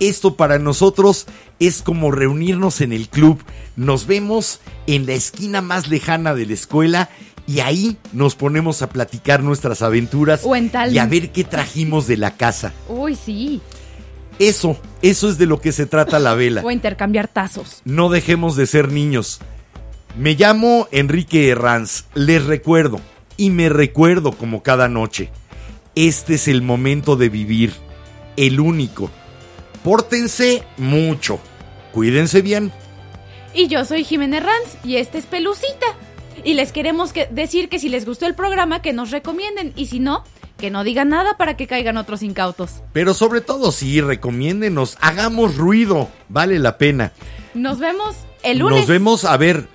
Esto para nosotros es como reunirnos en el club. Nos vemos en la esquina más lejana de la escuela y ahí nos ponemos a platicar nuestras aventuras y a ver qué trajimos de la casa. Uy, sí. Eso, eso es de lo que se trata La Vela. O intercambiar tazos. No dejemos de ser niños. Me llamo Enrique Herranz. Les recuerdo, y me recuerdo como cada noche, este es el momento de vivir, el único. Pórtense mucho, cuídense bien. Y yo soy Jimena Herranz y esta es Pelucita. Y les queremos que decir que si les gustó el programa, que nos recomienden, y si no, que no digan nada para que caigan otros incautos. Pero sobre todo, sí, recomiéndenos, hagamos ruido, vale la pena. Nos vemos el lunes. Nos vemos, a ver,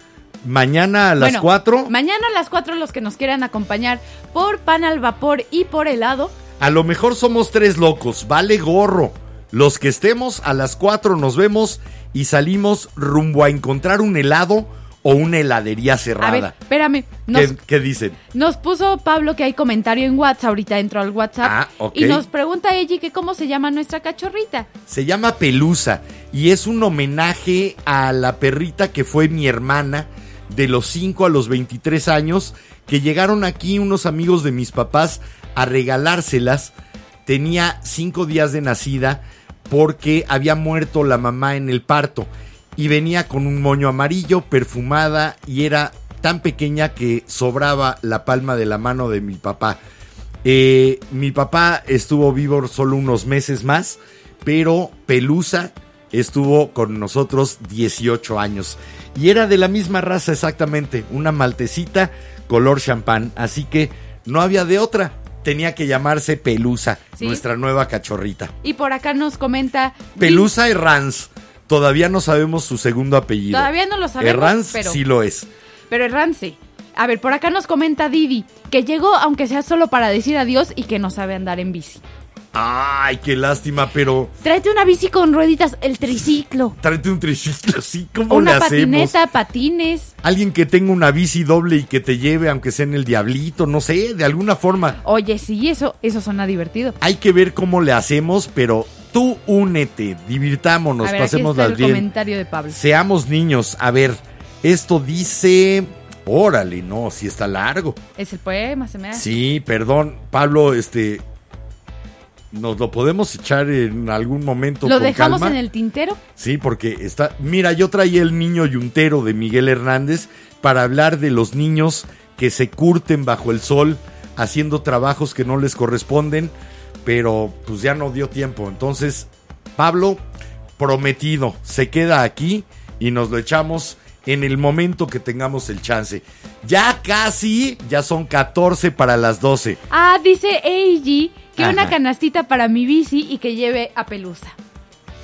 mañana a las bueno, cuatro. Mañana a las cuatro los que nos quieran acompañar por pan al vapor y por helado. A lo mejor somos tres locos, vale gorro. Los que estemos a las cuatro nos vemos y salimos rumbo a encontrar un helado o una heladería cerrada. A ver, espérame. Nos, ¿Qué, ¿Qué dicen? Nos puso Pablo que hay comentario en WhatsApp. Ahorita entro al WhatsApp. Ah, ok. Y nos pregunta Eji que cómo se llama nuestra cachorrita. Se llama Pelusa y es un homenaje a la perrita que fue mi hermana de los cinco a los veintitrés años, que llegaron aquí unos amigos de mis papás a regalárselas. Tenía cinco días de nacida porque había muerto la mamá en el parto. Y venía con un moño amarillo, perfumada, y era tan pequeña que sobraba la palma de la mano de mi papá. Eh, mi papá estuvo vivo solo unos meses más, pero Pelusa estuvo con nosotros dieciocho años. Y era de la misma raza exactamente, una maltecita color champán. Así que no había de otra. Tenía que llamarse Pelusa, ¿sí?, nuestra nueva cachorrita. Y por acá nos comenta Pelusa Herranz. Todavía no sabemos su segundo apellido. Todavía no lo sabemos, Herranz, pero sí lo es. Pero Herranz sí. A ver, por acá nos comenta Didi que llegó aunque sea solo para decir adiós y que no sabe andar en bici. Ay, qué lástima, pero tráete una bici con rueditas, el triciclo. Tráete un triciclo, sí, ¿cómo le hacemos? Una patineta, patines. Alguien que tenga una bici doble y que te lleve, aunque sea en el Diablito, no sé, de alguna forma. Oye, sí, eso, eso suena divertido. Hay que ver cómo le hacemos, pero tú únete, divirtámonos, pasémoslas bien. El comentario de Pablo. Seamos niños. A ver, esto dice, órale, no, sí está largo. Es el poema, se me da. Sí, perdón, Pablo, este, nos lo podemos echar en algún momento. ¿Lo con dejamos calma? En el tintero. Sí, porque está. Mira, yo traía El Niño Yuntero de Miguel Hernández para hablar de los niños que se curten bajo el sol haciendo trabajos que no les corresponden. Pero pues ya no dio tiempo. Entonces, Pablo, prometido, se queda aquí y nos lo echamos en el momento que tengamos el chance. Ya casi, ya son catorce para las doce. Ah, dice Eiji que Ajá. Una canastita para mi bici y que lleve a Pelusa.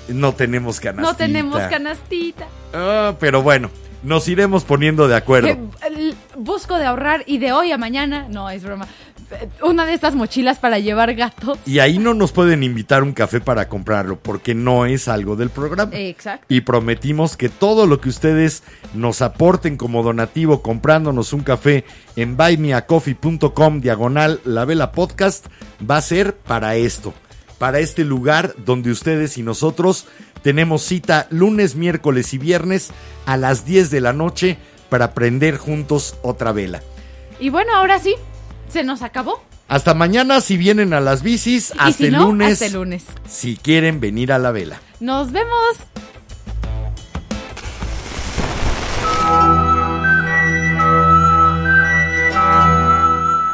No tenemos canastita. No tenemos canastita. Ah, pero bueno, nos iremos poniendo de acuerdo. Busco de ahorrar y de hoy a mañana, no, es broma, una de estas mochilas para llevar gatos. Y ahí no nos pueden invitar un café para comprarlo, porque no es algo del programa. Exacto. Y prometimos que todo lo que ustedes nos aporten como donativo comprándonos un café en buymeacoffee.com diagonal La Vela Podcast va a ser para esto, para este lugar donde ustedes y nosotros tenemos cita lunes, miércoles y viernes a las diez de la noche para prender juntos otra vela. Y bueno, ahora sí, se nos acabó. Hasta mañana si vienen a las bicis, hasta, si el no, lunes, hasta el lunes. Si quieren venir a La Vela. ¡Nos vemos!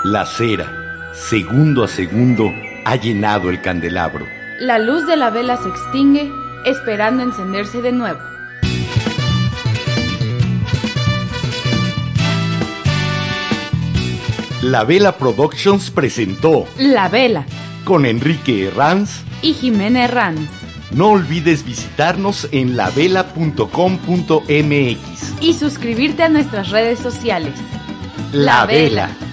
La cera, segundo a segundo, ha llenado el candelabro. La luz de la vela se extingue, esperando encenderse de nuevo. La Vela Productions presentó La Vela con Enrique Herranz y Jimena Herranz. No olvides visitarnos en lavela punto com punto mx y suscribirte a nuestras redes sociales. La, la Vela. Vela.